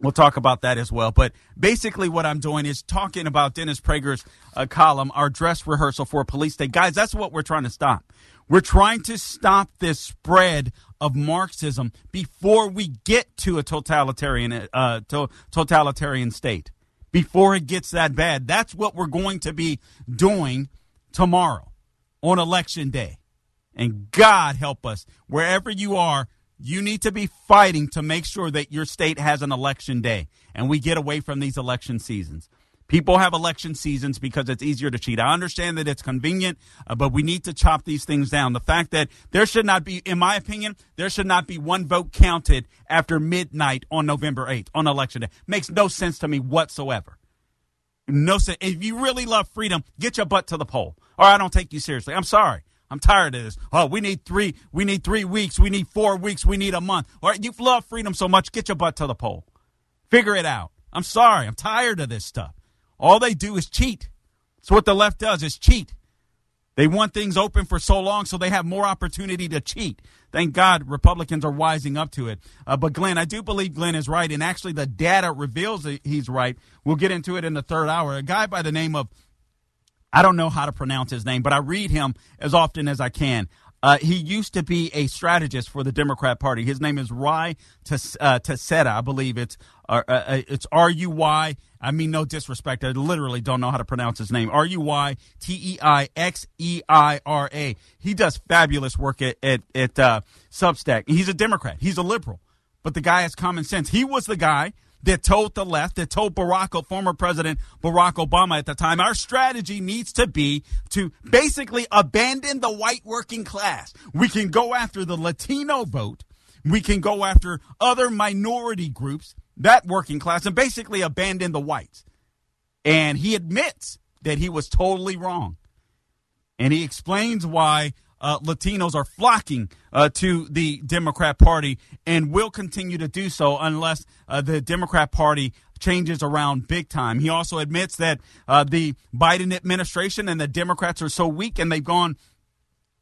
We'll talk about that as well. But basically what I'm doing is talking about Dennis Prager's uh, column, our dress rehearsal for a police state. Guys, that's what we're trying to stop. We're trying to stop this spread of Marxism before we get to a totalitarian uh, to- totalitarian state, before it gets that bad. That's what we're going to be doing tomorrow on election day. And God help us, wherever you are, you need to be fighting to make sure that your state has an election day and we get away from these election seasons. People have election seasons because it's easier to cheat. I understand that it's convenient, uh, but we need to chop these things down. The fact that there should not be, in my opinion, there should not be one vote counted after midnight on November eighth on election day. Makes no sense to me whatsoever. No sense. If you really love freedom, get your butt to the poll, or I don't take you seriously. I'm sorry. I'm tired of this. Oh, we need three. We need three weeks. We need four weeks. We need a month. All right, you love freedom so much, get your butt to the poll. Figure it out. I'm sorry. I'm tired of this stuff. All they do is cheat. That's what the left does is cheat. They want things open for so long so they have more opportunity to cheat. Thank God Republicans are wising up to it. Uh, but Glenn, I do believe Glenn is right, and actually the data reveals that he's right. We'll get into it in the third hour. A guy by the name of, I don't know how to pronounce his name, but I read him as often as I can. Uh, he used to be a strategist for the Democrat Party. His name is Ry Tessera, I believe it's uh, uh, it's R U Y. I mean, no disrespect. I literally don't know how to pronounce his name. R U Y T E I X E I R A. He does fabulous work at, at, at uh, Substack. He's a Democrat. He's a liberal. But the guy has common sense. He was the guy that told the left, that told Barack, former President Barack Obama at the time, our strategy needs to be to basically abandon the white working class. We can go after the Latino vote. We can go after other minority groups, that working class, and basically abandon the whites. And he admits that he was totally wrong. And he explains why uh, Latinos are flocking uh, to the Democrat Party and will continue to do so unless uh, the Democrat Party changes around big time. He also admits that uh, the Biden administration and the Democrats are so weak and they've gone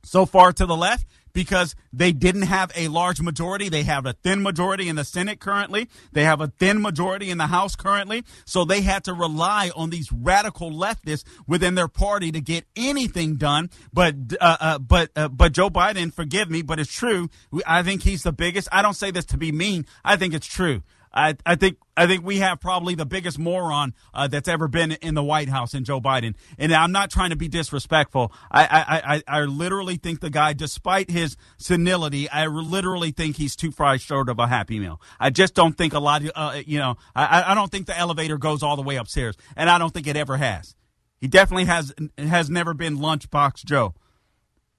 so far to the left because they didn't have a large majority. They have a thin majority in the Senate currently. They have a thin majority in the House currently. So they had to rely on these radical leftists within their party to get anything done. But uh, uh, but uh, but Joe Biden, forgive me, but it's true. I think he's the biggest. I don't say this to be mean. I think it's true. I, I think I think we have probably the biggest moron uh, that's ever been in the White House in Joe Biden. And I'm not trying to be disrespectful. I I, I, I literally think the guy, despite his senility, I literally think he's two fries short of a Happy Meal. I just don't think a lot of, uh, you know, I, I don't think the elevator goes all the way upstairs. And I don't think it ever has. He definitely has has never been Lunchbox Joe.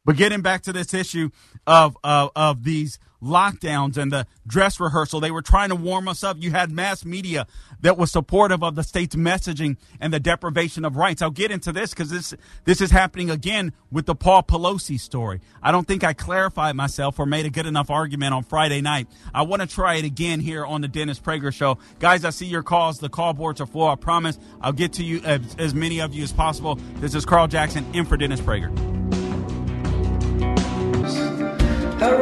But getting back to this issue of of, of these lockdowns and the dress rehearsal, they were trying to warm us up. You had mass media that was supportive of the state's messaging and the deprivation of rights. I'll get into this because this this is happening again with the Paul Pelosi story. I don't think I clarified myself or made a good enough argument on Friday night. I want to try it again here on the Dennis Prager Show. Guys, I see your calls. The call boards are full. I promise I'll get to you as, as many of you as possible. This is Carl Jackson in for Dennis Prager. All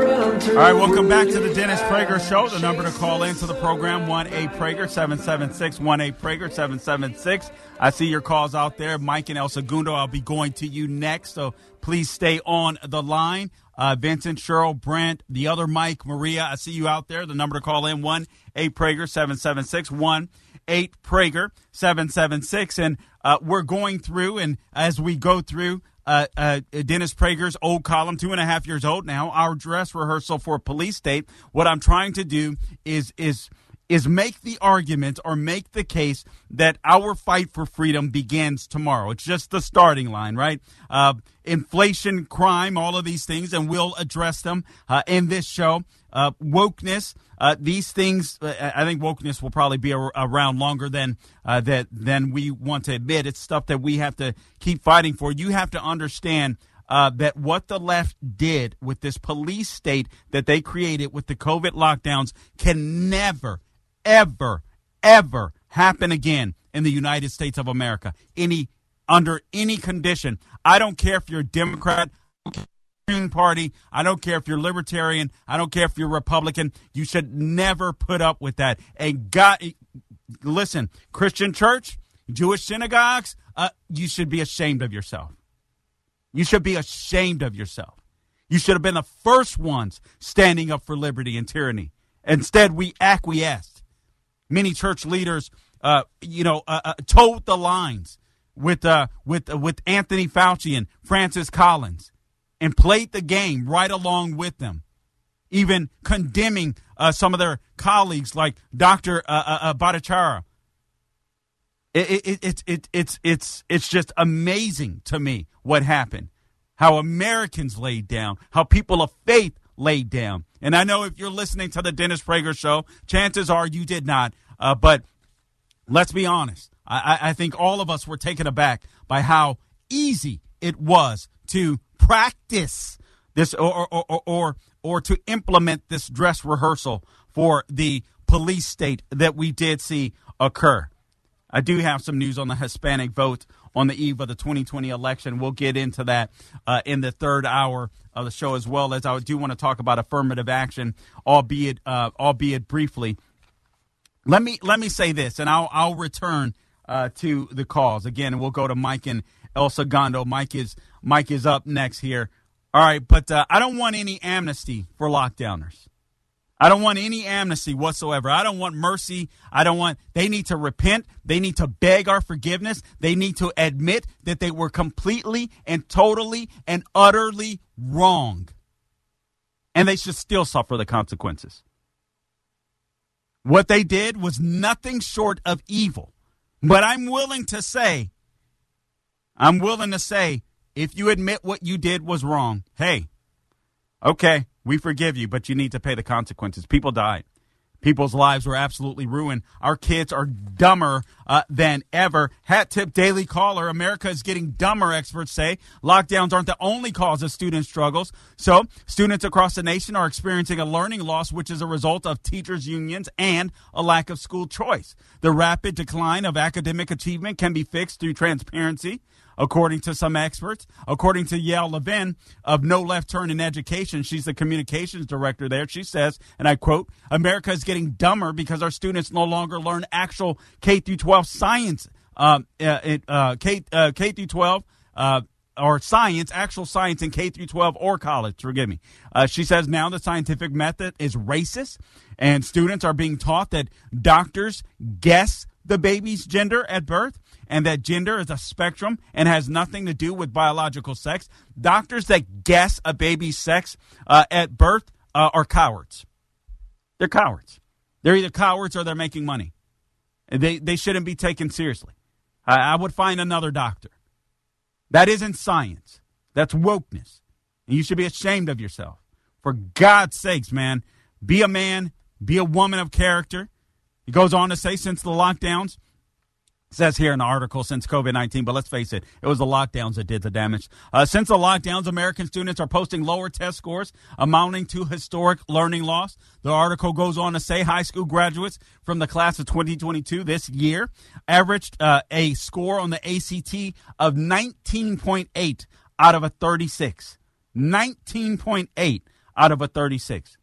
right, welcome back to the Dennis Prager Show. The number to call into the program, one eight Prager seven seven six, one eight Prager seven seven six. I see your calls out there. Mike and El Segundo, I'll be going to you next, so please stay on the line. Uh, Vincent, Cheryl, Brent, the other Mike, Maria, I see you out there. The number to call in, one eight Prager seven seven six, one eight Prager seven seven six. And uh, we're going through, and as we go through, Uh, uh, Dennis Prager's old column, two and a half years old now, our dress rehearsal for a police state. What I'm trying to do is is is make the argument or make the case that our fight for freedom begins tomorrow. It's just the starting line, right? Uh, inflation, crime, all of these things, and we'll address them uh, in this show. Uh, wokeness, uh, these things, uh, I think wokeness will probably be a- around longer than uh, that than we want to admit. It's stuff that we have to keep fighting for. You have to understand uh, that what the left did with this police state that they created with the COVID lockdowns can never, ever, ever happen again in the United States of America, any under any condition. I don't care if you're a Democrat, Party. I don't care if you're libertarian. I don't care if you're Republican. You should never put up with that. And God, listen, Christian church, Jewish synagogues, uh, you should be ashamed of yourself. You should be ashamed of yourself. You should have been the first ones standing up for liberty and tyranny. Instead, we acquiesced. Many church leaders, uh, you know, uh, uh, toed the lines with uh, with uh, with Anthony Fauci and Francis Collins, and played the game right along with them, even condemning uh, some of their colleagues like Doctor Uh, uh, Bhattacharya. It, it, it, it, it's, it's, it's just amazing to me what happened, how Americans laid down, how people of faith laid down. And I know if you're listening to the Dennis Prager Show, chances are you did not. Uh, but let's be honest. I, I think all of us were taken aback by how easy it was to practice this or or, or or or to implement this dress rehearsal for the police state that we did see occur. I do have some news on the Hispanic vote on the eve of the twenty twenty election. We'll get into that uh, in the third hour of the show, as well as I do want to talk about affirmative action, albeit uh, albeit briefly. Let me let me say this, and I'll I'll return uh, to the calls again, and we'll go to Mike and El Segundo. Mike is Mike is up next here. All right, but uh, I don't want any amnesty for lockdowners. I don't want any amnesty whatsoever. I don't want mercy. I don't want – they need to repent. They need to beg our forgiveness. They need to admit that they were completely and totally and utterly wrong, and they should still suffer the consequences. What they did was nothing short of evil. But I'm willing to say, I'm willing to say, if you admit what you did was wrong, hey, okay, we forgive you, but you need to pay the consequences. People died. People's lives were absolutely ruined. Our kids are dumber uh, than ever. Hat tip daily caller. America is getting dumber, experts say. Lockdowns aren't the only cause of student struggles. So students across the nation are experiencing a learning loss, which is a result of teachers' unions and a lack of school choice. The rapid decline of academic achievement can be fixed through transparency, according to some experts. According to Yale Levin of No Left Turn in Education, she's the communications director there. She says, and I quote, America is getting dumber because our students no longer learn actual K through twelve science, uh, it, uh, K, uh, K through 12 uh, or science, actual science in K through twelve or college. Forgive me. Uh, she says now the scientific method is racist and students are being taught that doctors guess the baby's gender at birth, and that gender is a spectrum and has nothing to do with biological sex. Doctors that guess a baby's sex uh, at birth uh, are cowards. They're cowards. They're either cowards or they're making money. They they shouldn't be taken seriously. I, I would find another doctor. That isn't science. That's wokeness. And you should be ashamed of yourself. For God's sakes, man, be a man, be a woman of character. He goes on to say, since the lockdowns, it says here in the article, since COVID nineteen, but let's face it, it was the lockdowns that did the damage. Uh, since the lockdowns, American students are posting lower test scores, amounting to historic learning loss. The article goes on to say high school graduates from the class of twenty twenty-two this year averaged uh, a score on the A C T of nineteen point eight out of a thirty-six. nineteen point eight out of a thirty-six.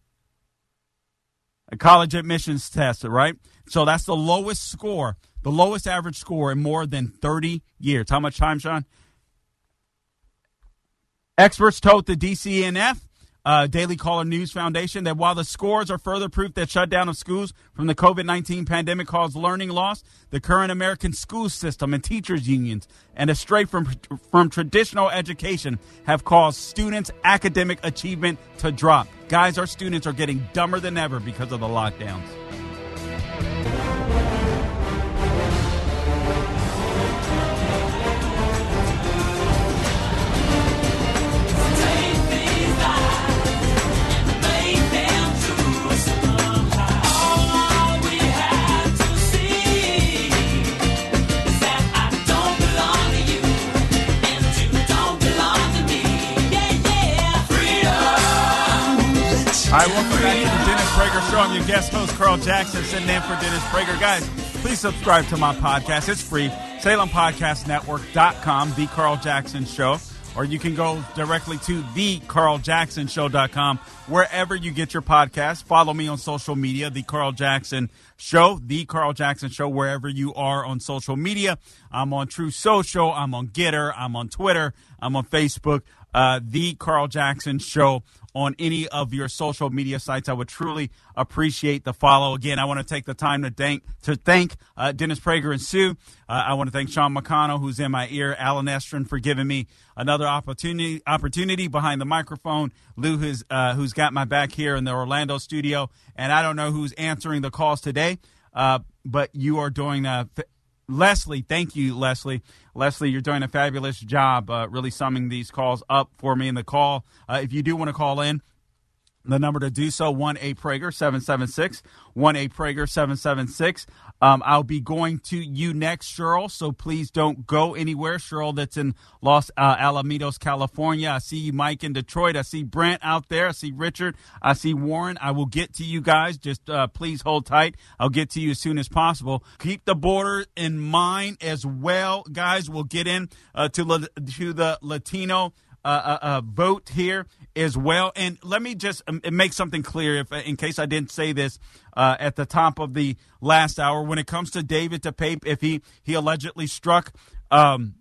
A college admissions test, right? So that's the lowest score. The lowest average score in more than thirty years. How much time, Sean? Experts told the D C N F, uh, Daily Caller News Foundation, that while the scores are further proof that shutdown of schools from the COVID nineteen pandemic caused learning loss, the current American school system and teachers' unions and a stray from, from traditional education have caused students' academic achievement to drop. Guys, our students are getting dumber than ever because of the lockdowns. All right, welcome back to the Dennis Prager Show. I'm your guest host, Carl Jackson, sitting in for Dennis Prager. Guys, please subscribe to my podcast. It's free, Salem Podcast Network dot com, The Carl Jackson Show. Or you can go directly to the carl jackson show dot com, wherever you get your podcast. Follow me on social media, The Carl Jackson Show, The Carl Jackson Show, wherever you are on social media. I'm on True Social. I'm on Getter. I'm on Twitter. I'm on Facebook. Uh, The Carl Jackson Show on any of your social media sites. I would truly appreciate the follow. Again, I want to take the time to thank to thank uh, Dennis Prager and Sue. Uh, I want to thank Sean McConnell, who's in my ear, Alan Estrin for giving me another opportunity opportunity behind the microphone. Lou, who's, uh, who's got my back here in the Orlando studio, and I don't know who's answering the calls today, uh, but you are doing a. F- Leslie, thank you, Leslie. Leslie, you're doing a fabulous job uh, really summing these calls up for me in the call. Uh, if you do want to call in, the number to do so, one eight Prager seven seven six, one eight Prager seven seven six. Um, I'll be going to you next, Cheryl, so please don't go anywhere. Cheryl, that's in Los uh, Alamitos, California. I see you, Mike, in Detroit. I see Brent out there. I see Richard. I see Warren. I will get to you guys. Just uh, please hold tight. I'll get to you as soon as possible. Keep the border in mind as well, guys. We'll get in uh, to, la- to the Latino Uh, uh, uh, vote here as well. And let me just um, make something clear, if in case I didn't say this uh, at the top of the last hour. When it comes to David DePape, if he, he allegedly struck um,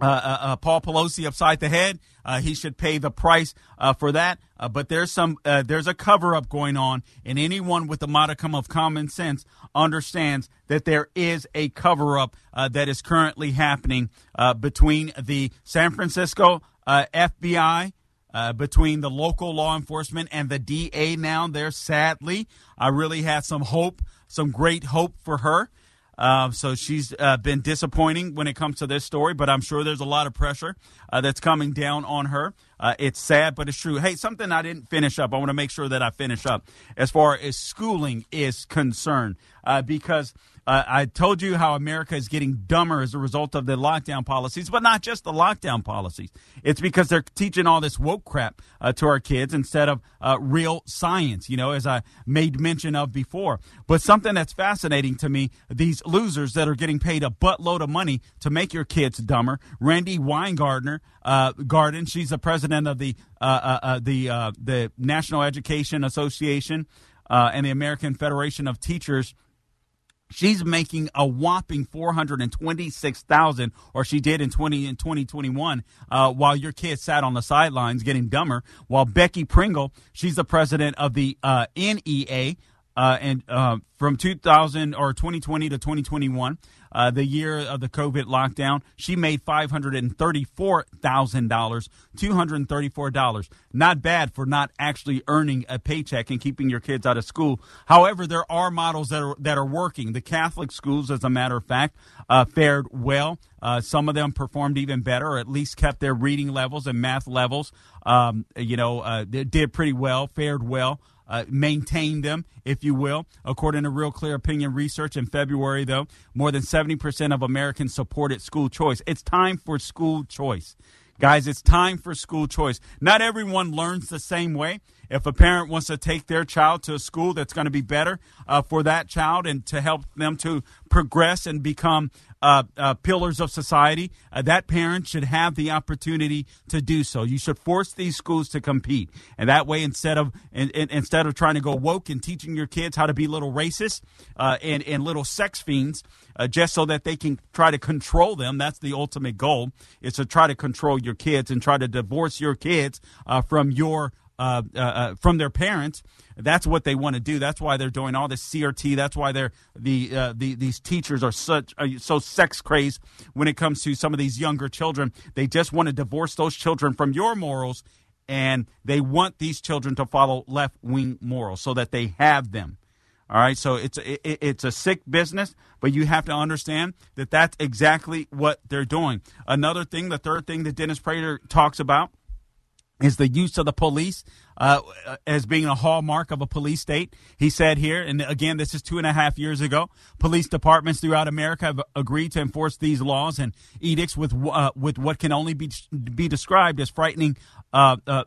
uh, uh, uh, Paul Pelosi upside the head, uh, he should pay the price uh, for that. Uh, but there's some uh, there's a cover-up going on, and anyone with a modicum of common sense understands that there is a cover-up uh, that is currently happening uh, between the San Francisco Uh, F B I, uh, between the local law enforcement and the D A now there, sadly. I really had some hope, some great hope for her. Uh, so she's uh, been disappointing when it comes to this story, but I'm sure there's a lot of pressure uh, that's coming down on her. Uh, it's sad, but it's true. Hey, something I didn't finish up. I want to make sure that I finish up as far as schooling is concerned, uh, because uh, I told you how America is getting dumber as a result of the lockdown policies, but not just the lockdown policies. It's because they're teaching all this woke crap uh, to our kids instead of uh, real science, you know, as I made mention of before. But something that's fascinating to me, these losers that are getting paid a buttload of money to make your kids dumber. Randy Weingarten, uh, Garden, she's the president of the uh, uh, uh, the uh, the National Education Association uh, and the American Federation of Teachers. She's making a whopping four hundred twenty-six thousand dollars, or she did in twenty in twenty twenty-one, uh, while your kids sat on the sidelines getting dumber. While Becky Pringle, she's the president of the uh, N E A. Uh, and uh, from two thousand or twenty twenty to twenty twenty-one, uh, the year of the COVID lockdown, she made five hundred thirty-four thousand dollars, two hundred thirty-four dollars. Not bad for not actually earning a paycheck and keeping your kids out of school. However, there are models that are that are working. The Catholic schools, as a matter of fact, uh, fared well. Uh, some of them performed even better, or at least kept their reading levels and math levels. Um, you know, uh, they did pretty well, fared well. Uh, maintain them, if you will. According to Real Clear Opinion research in February, though, more than seventy percent of Americans supported school choice. It's time for school choice. Guys, it's time for school choice. Not everyone learns the same way. If a parent wants to take their child to a school that's going to be better uh, for that child and to help them to progress and become uh, uh, pillars of society, uh, that parent should have the opportunity to do so. You should force these schools to compete. And that way, instead of in, in, instead of trying to go woke and teaching your kids how to be little racists uh, and, and little sex fiends, uh, just so that they can try to control them, that's the ultimate goal, is to try to control your kids and try to divorce your kids uh, from your Uh, uh, uh, from their parents. That's what they want to do. That's why they're doing all this C R T. That's why they're the uh, the these teachers are such are so sex crazed when it comes to some of these younger children. They just want to divorce those children from your morals, and they want these children to follow left wing morals so that they have them. All right, so it's it, it's a sick business, but you have to understand that that's exactly what they're doing. Another thing, the third thing that Dennis Prager talks about, is the use of the police uh, as being a hallmark of a police state. He said here, and again, this is two and a half years ago, police departments throughout America have agreed to enforce these laws and edicts with uh, with what can only be be described as frightening uh, uh,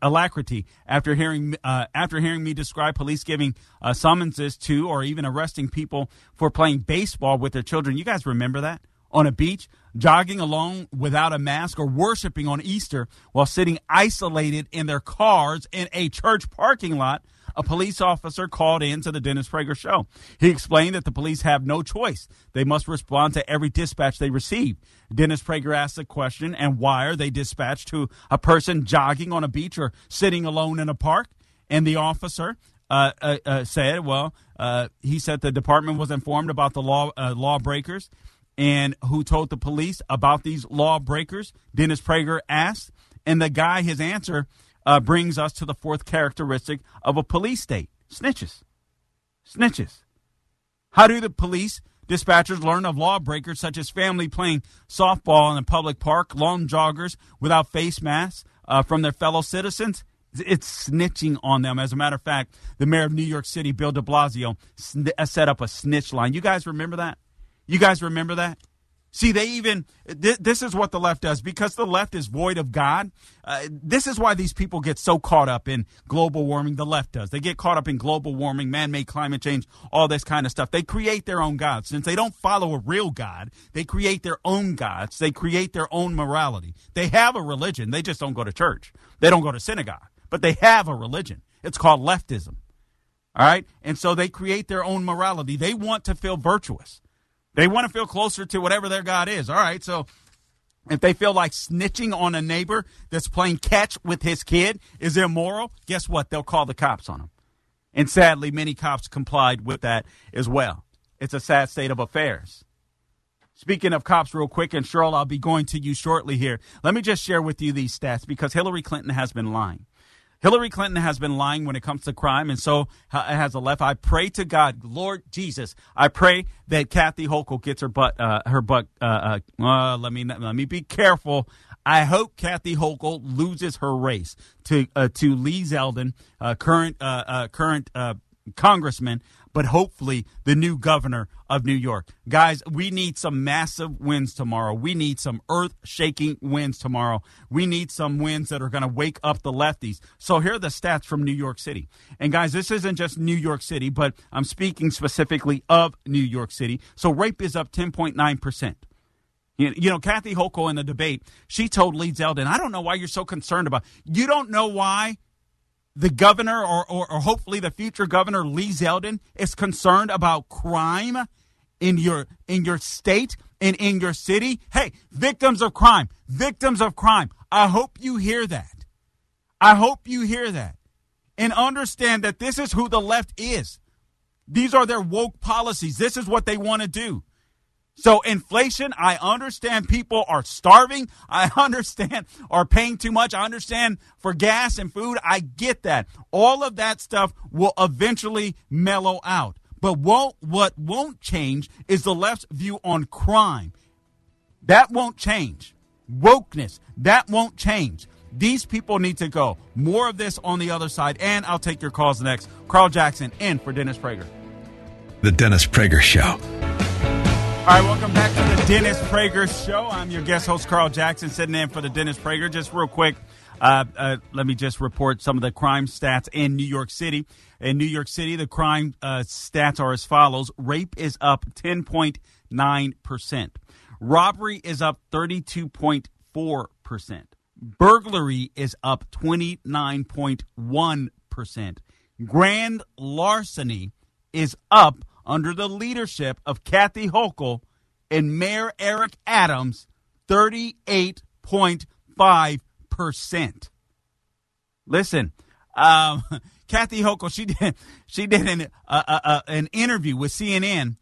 alacrity. After hearing uh, after hearing me describe police giving uh, summonses to or even arresting people for playing baseball with their children, you guys remember that? On a beach, jogging alone without a mask, or worshiping on Easter while sitting isolated in their cars in a church parking lot, a police officer called in to the Dennis Prager Show. He explained that the police have no choice. They must respond to every dispatch they receive. Dennis Prager asked the question, and why are they dispatched to a person jogging on a beach or sitting alone in a park? And the officer uh, uh, uh, said, well, uh, he said the department was informed about the law uh, lawbreakers. And who told the police about these lawbreakers? Dennis Prager asked. And the guy, his answer uh, brings us to the fourth characteristic of a police state. Snitches. Snitches. How do the police dispatchers learn of lawbreakers such as family playing softball in a public park, long joggers without face masks uh, from their fellow citizens? It's snitching on them. As a matter of fact, the mayor of New York City, Bill de Blasio, sn- set up a snitch line. You guys remember that? You guys remember that? See, they even th- this is what the left does, because the left is void of God. Uh, this is why these people get so caught up in global warming. The left does. They get caught up in global warming, man-made climate change, all this kind of stuff. They create their own gods. Since they don't follow a real God, they create their own gods. They create their own morality. They have a religion. They just don't go to church. They don't go to synagogue, but they have a religion. It's called leftism. All right. And so they create their own morality. They want to feel virtuous. They want to feel closer to whatever their God is. All right, so if they feel like snitching on a neighbor that's playing catch with his kid is immoral, guess what? They'll call the cops on him. And sadly, many cops complied with that as well. It's a sad state of affairs. Speaking of cops real quick, and Cheryl, I'll be going to you shortly here. Let me just share with you these stats because Hillary Clinton has been lying. Hillary Clinton has been lying when it comes to crime, and so has the left. I pray to God, Lord Jesus, I pray that Kathy Hochul gets her butt, uh, her butt. Uh, uh, uh, let me let me be careful. I hope Kathy Hochul loses her race to uh, to Lee Zeldin, uh, current uh, uh, current uh, congressman, but hopefully the new governor of New York. Guys, we need some massive wins tomorrow. We need some earth-shaking wins tomorrow. We need some wins that are going to wake up the lefties. So here are the stats from New York City. And guys, this isn't just New York City, but I'm speaking specifically of New York City. So rape is up ten point nine percent. You know, Kathy Hochul in the debate, she told Lee Zeldin, I don't know why you're so concerned about it. You don't know why the governor or, or or hopefully the future governor, Lee Zeldin, is concerned about crime in your in your state and in your city. Hey, victims of crime, victims of crime. I hope you hear that. I hope you hear that and understand that this is who the left is. These are their woke policies. This is what they want to do. So inflation, I understand people are starving. I understand are paying too much. I understand for gas and food. I get that. All of that stuff will eventually mellow out. But won't, what won't change is the left's view on crime. That won't change. Wokeness, that won't change. These people need to go. More of this on the other side. And I'll take your calls next. Carl Jackson in for Dennis Prager. The Dennis Prager Show. All right, welcome back to the Dennis Prager Show. I'm your guest host, Carl Jackson, sitting in for the Dennis Prager. Just real quick, uh, uh, let me just report some of the crime stats in New York City. In New York City, the crime uh, stats are as follows. Rape is up ten point nine percent. Robbery is up thirty-two point four percent. Burglary is up twenty-nine point one percent. Grand larceny is up under the leadership of Kathy Hochul and Mayor Eric Adams, thirty-eight point five percent. Listen, um, Kathy Hochul, she did she did an uh, uh, an interview with C N N,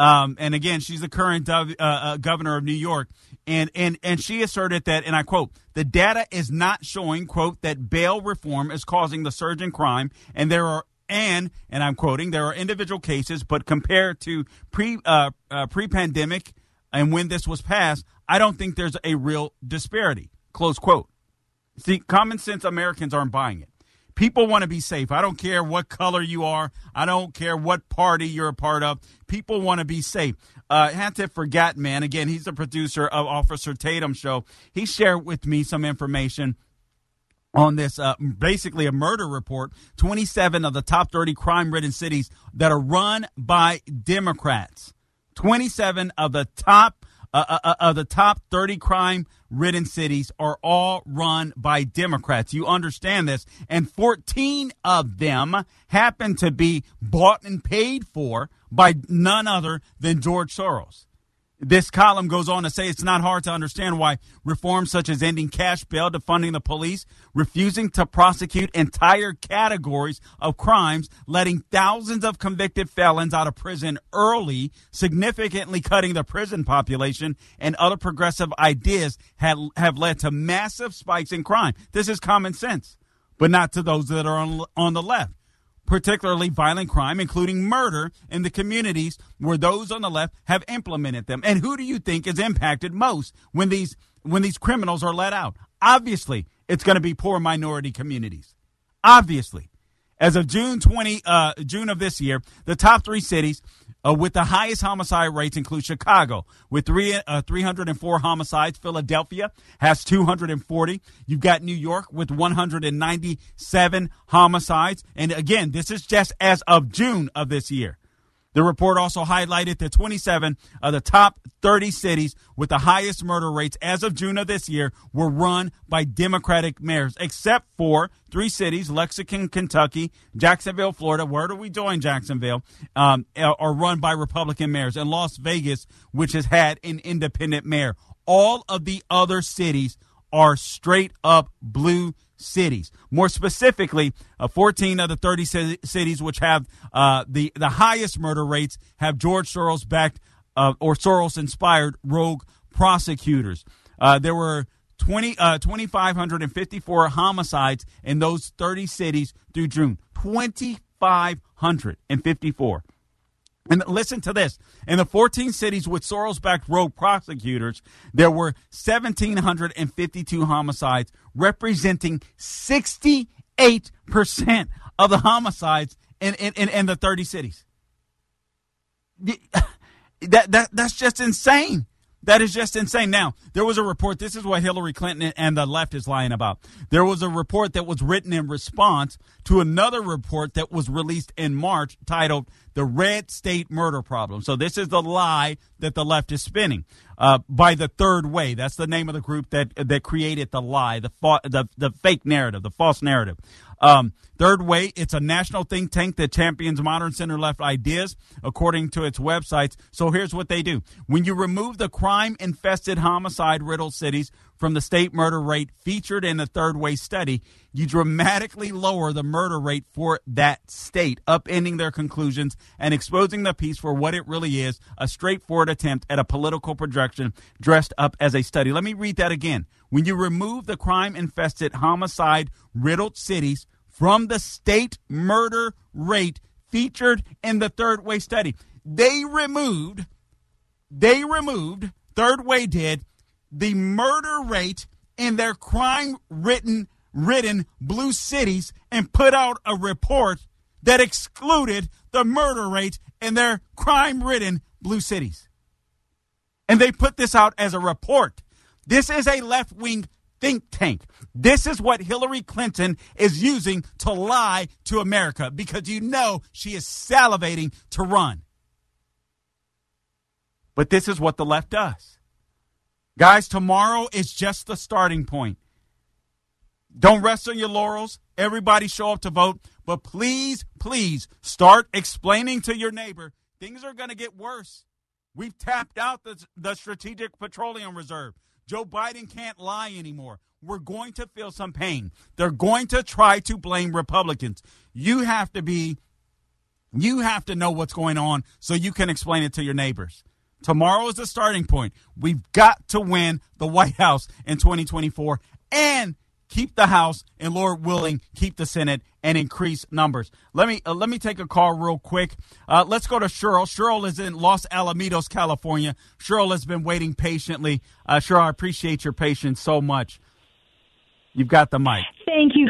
um, and again, she's the current uh, uh, governor of New York, and and and she asserted that, and I quote, the data is not showing, quote, that bail reform is causing the surge in crime, and there are. And, and I'm quoting, there are individual cases, but compared to pre, uh, uh, pre-pandemic and when this was passed, I don't think there's a real disparity, close quote. See, common sense Americans aren't buying it. People want to be safe. I don't care what color you are. I don't care what party you're a part of. People want to be safe. Uh, Hantif Forgat, man, again, he's the producer of Officer Tatum Show. He shared with me some information on this, uh, basically a murder report, twenty-seven of the top thirty crime-ridden cities that are run by Democrats. twenty-seven of the top uh, uh, of the top thirty crime-ridden cities are all run by Democrats. You understand this. And fourteen of them happen to be bought and paid for by none other than George Soros. This column goes on to say it's not hard to understand why reforms such as ending cash bail, defunding the police, refusing to prosecute entire categories of crimes, letting thousands of convicted felons out of prison early, significantly cutting the prison population, and other progressive ideas have, have led to massive spikes in crime. This is common sense, but not to those that are on, on the left. Particularly violent crime, including murder in the communities where those on the left have implemented them. And who do you think is impacted most when these when these criminals are let out? Obviously, it's going to be poor minority communities. Obviously. As of June twentieth, uh, June of this year, the top three cities uh, with the highest homicide rates include Chicago with three, uh, three hundred four homicides. Philadelphia has two hundred forty. You've got New York with one hundred ninety-seven homicides. And again, this is just as of June of this year. The report also highlighted that twenty-seven of the top thirty cities with the highest murder rates as of June of this year were run by Democratic mayors, except for three cities, Lexington, Kentucky, Jacksonville, Florida. Where do we join Jacksonville? Um, are run by Republican mayors, and Las Vegas, which has had an independent mayor. All of the other cities are straight up blue cities. More specifically, uh, fourteen of the thirty c- cities which have uh, the, the highest murder rates have George Soros-backed uh, or Soros-inspired rogue prosecutors. Uh, there were twenty, uh, two thousand five hundred fifty-four homicides in those thirty cities through June. two thousand five hundred fifty-four. And listen to this. In the fourteen cities with Soros-backed rogue prosecutors, there were one thousand seven hundred fifty-two homicides, representing sixty-eight percent of the homicides in, in, in, in the thirty cities. That, that, that's just insane. That is just insane. Now, there was a report. This is what Hillary Clinton and the left is lying about. There was a report that was written in response to another report that was released in March titled The Red State Murder Problem. So this is the lie that the left is spinning uh, by the Third Way. That's the name of the group that that created the lie, the fa- the, the fake narrative, the false narrative. Um, Third Way, it's a national think tank that champions modern center-left ideas, according to its websites. So here's what they do. When you remove the crime-infested, homicide-riddled cities from the state murder rate featured in the Third Way study, you dramatically lower the murder rate for that state, upending their conclusions and exposing the piece for what it really is, a straightforward attempt at a political projection dressed up as a study. Let me read that again. When you remove the crime-infested, homicide-riddled cities from the state murder rate featured in the Third Way study. They removed, they removed, Third Way did, the murder rate in their crime-ridden, ridden blue cities and put out a report that excluded the murder rate in their crime-ridden blue cities. And they put this out as a report. This is a left-wing think tank. This is what Hillary Clinton is using to lie to America, because you know she is salivating to run. But this is what the left does. Guys, tomorrow is just the starting point. Don't rest on your laurels. Everybody show up to vote. But please, please start explaining to your neighbor things are going to get worse. We've tapped out the, the Strategic Petroleum Reserve. Joe Biden can't lie anymore. We're going to feel some pain. They're going to try to blame Republicans. You have to be, you have to know what's going on so you can explain it to your neighbors. Tomorrow is the starting point. We've got to win the White House in twenty twenty-four and keep the House, and Lord willing, keep the Senate and increase numbers. Let me uh, let me take a call real quick. Uh, let's go to Cheryl. Cheryl is in Los Alamitos, California. Cheryl has been waiting patiently. Uh, Cheryl, I appreciate your patience so much. You've got the mic. Thank you.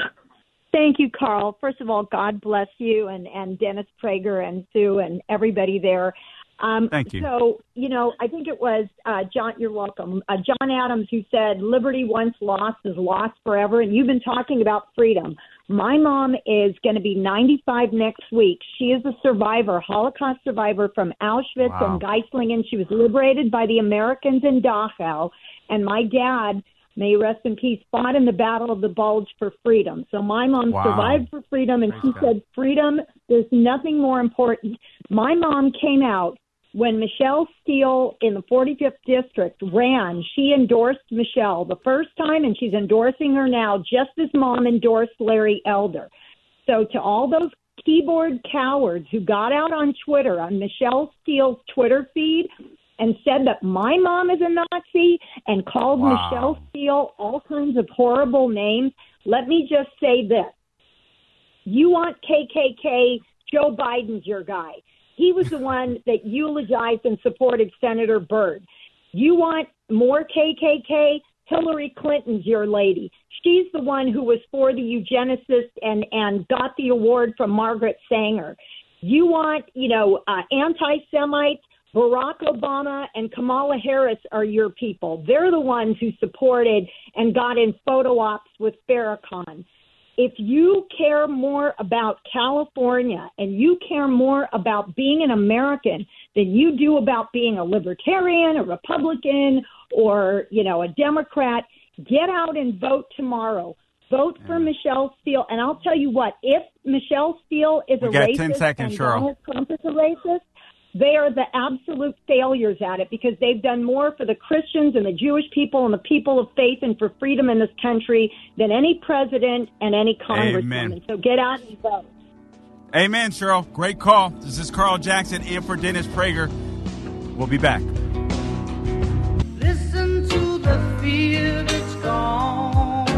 Thank you, Carl. First of all, God bless you and, and Dennis Prager and Sue and everybody there. Um, Thank you. So, you know, I think it was, uh, John, you're welcome, uh, John Adams, who said, liberty once lost is lost forever. And you've been talking about freedom. My mom is going to be ninety-five next week. She is a survivor, Holocaust survivor from Auschwitz wow. and Geislingen. She was liberated by the Americans in Dachau. And my dad, may rest in peace, fought in the Battle of the Bulge for freedom. So my mom wow. survived for freedom, and Thank she God. said, freedom, there's nothing more important. My mom came out when Michelle Steele in the forty-fifth district ran. She endorsed Michelle the first time, and she's endorsing her now, just as mom endorsed Larry Elder. So to all those keyboard cowards who got out on Twitter, on Michelle Steele's Twitter feed, and said that my mom is a Nazi and called wow. Michelle Steele all kinds of horrible names, let me just say this. You want K K K, Joe Biden's your guy. He was the one that eulogized and supported Senator Byrd. You want more K K K? Hillary Clinton's your lady. She's the one who was for the eugenicists and, and got the award from Margaret Sanger. You want, you know, uh, anti-Semites? Barack Obama and Kamala Harris are your people. They're the ones who supported and got in photo ops with Farrakhan. If you care more about California and you care more about being an American than you do about being a libertarian, a Republican, or, you know, a Democrat, get out and vote tomorrow. Vote for Michelle Steele. And I'll tell you what, if Michelle Steele is a racist ten seconds, and Donald Trump is a racist, they are the absolute failures at it, because they've done more for the Christians and the Jewish people and the people of faith and for freedom in this country than any president and any congressman. So get out and vote. Amen, Cheryl. Great call. This is Carl Jackson in for Dennis Prager. We'll be back. Listen to the fear that's gone.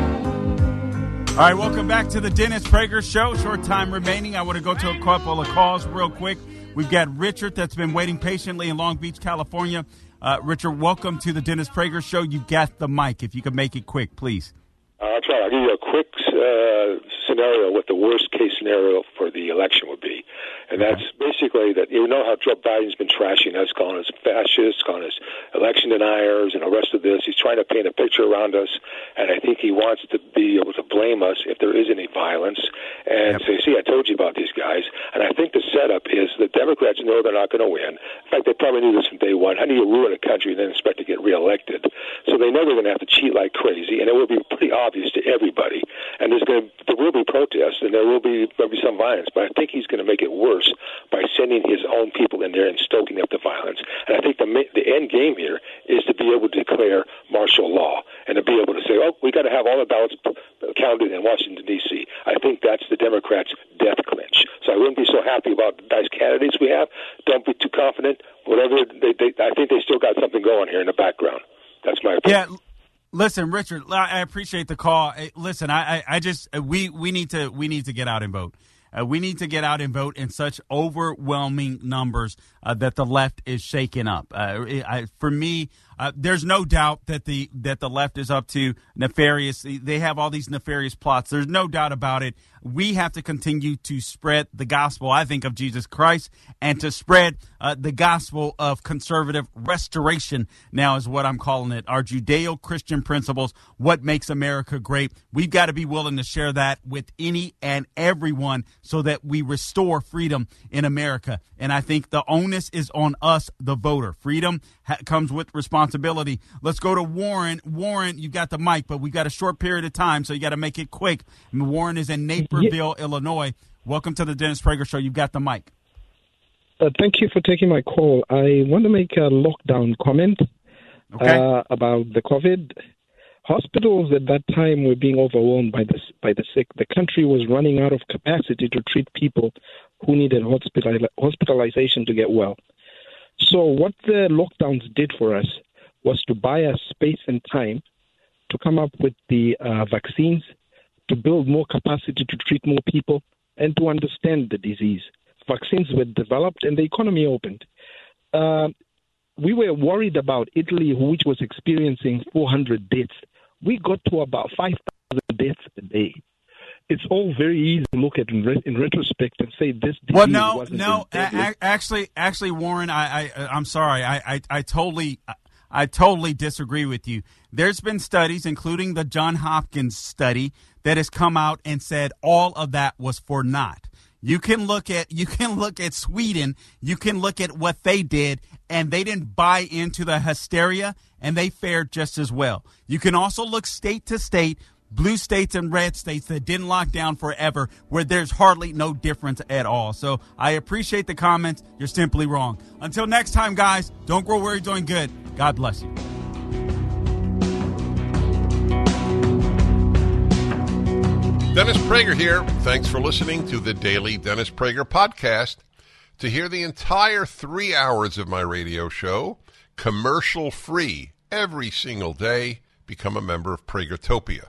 All right, welcome back to the Dennis Prager Show. Short time remaining. I want to go to a couple of calls real quick. We've got Richard that's been waiting patiently in Long Beach, California. Uh, Richard, welcome to the Dennis Prager Show. You got the mic. If you can make it quick, please. I'll try. I'll give you a quick uh, scenario, what the worst-case scenario for the election would be. And that's basically that you know how Trump Biden's been trashing us, calling us fascists, calling us election deniers, and the rest of this. He's trying to paint a picture around us, and I think he wants to be able to blame us if there is any violence and yep. say, see, I told you about these guys. And I think the setup is the Democrats know they're not going to win. In fact, they probably knew this from day one. How do you ruin a country and then expect to get reelected? So they know they're going to have to cheat like crazy, and it will be pretty obvious to everybody, and there's going to, there will be protests, and there will be probably some violence, but I think he's going to make it worse by sending his own people in there and stoking up the violence. And I think the the end game here is to be able to declare martial law and to be able to say, oh, we got to have all the ballots counted in Washington, D C I think that's the Democrats' death clinch. So I wouldn't be so happy about the nice candidates we have. Don't be too confident. Whatever they, they, I think they still got something going here in the background. That's my opinion. Yeah. Listen, Richard, I appreciate the call. Listen, I, I, I just we, we need to we need to get out and vote. Uh, we need to get out and vote in such overwhelming numbers uh, that the left is shaken up. Uh, I, for me, uh, there's no doubt that the that the left is up to nefarious. They have all these nefarious plots. There's no doubt about it. We have to continue to spread the gospel, I think, of Jesus Christ, and to spread uh, the gospel of conservative restoration now is what I'm calling it. Our Judeo-Christian principles, what makes America great. We've got to be willing to share that with any and everyone so that we restore freedom in America. And I think the onus is on us, the voter. Freedom ha- comes with responsibility. Let's go to Warren. Warren, you got the mic, but we've got a short period of time, so you got to make it quick. And Warren is in Naples. Naperville, Illinois. Welcome to the Dennis Prager Show. You've got the mic. Uh, thank you for taking my call. I want to make a lockdown comment okay. uh, about the COVID. Hospitals at that time were being overwhelmed by the, by the sick. The country was running out of capacity to treat people who needed hospital, hospitalization to get well. So what the lockdowns did for us was to buy us space and time to come up with the uh, vaccines, to build more capacity to treat more people, and to understand the disease. Vaccines were developed and the economy opened. Uh, we were worried about Italy, which was experiencing four hundred deaths. We got to about five thousand deaths a day. It's all very easy to look at in, re- in retrospect and say this disease well, no, wasn't no, a- actually, actually, Warren, I, I, I'm sorry. I, I, I totally... I- I totally disagree with you. There's been studies, including the Johns Hopkins study, that has come out and said all of that was for naught. You can look at you can look at Sweden. You can look at what they did, and they didn't buy into the hysteria, and they fared just as well. You can also look state to state, blue states and red states that didn't lock down forever, where there's hardly no difference at all. So I appreciate the comments. You're simply wrong. Until next time, guys, don't grow where you're doing good. God bless you. Dennis Prager here. Thanks for listening to the Daily Dennis Prager Podcast. To hear the entire three hours of my radio show, commercial-free, every single day, become a member of PragerTopia.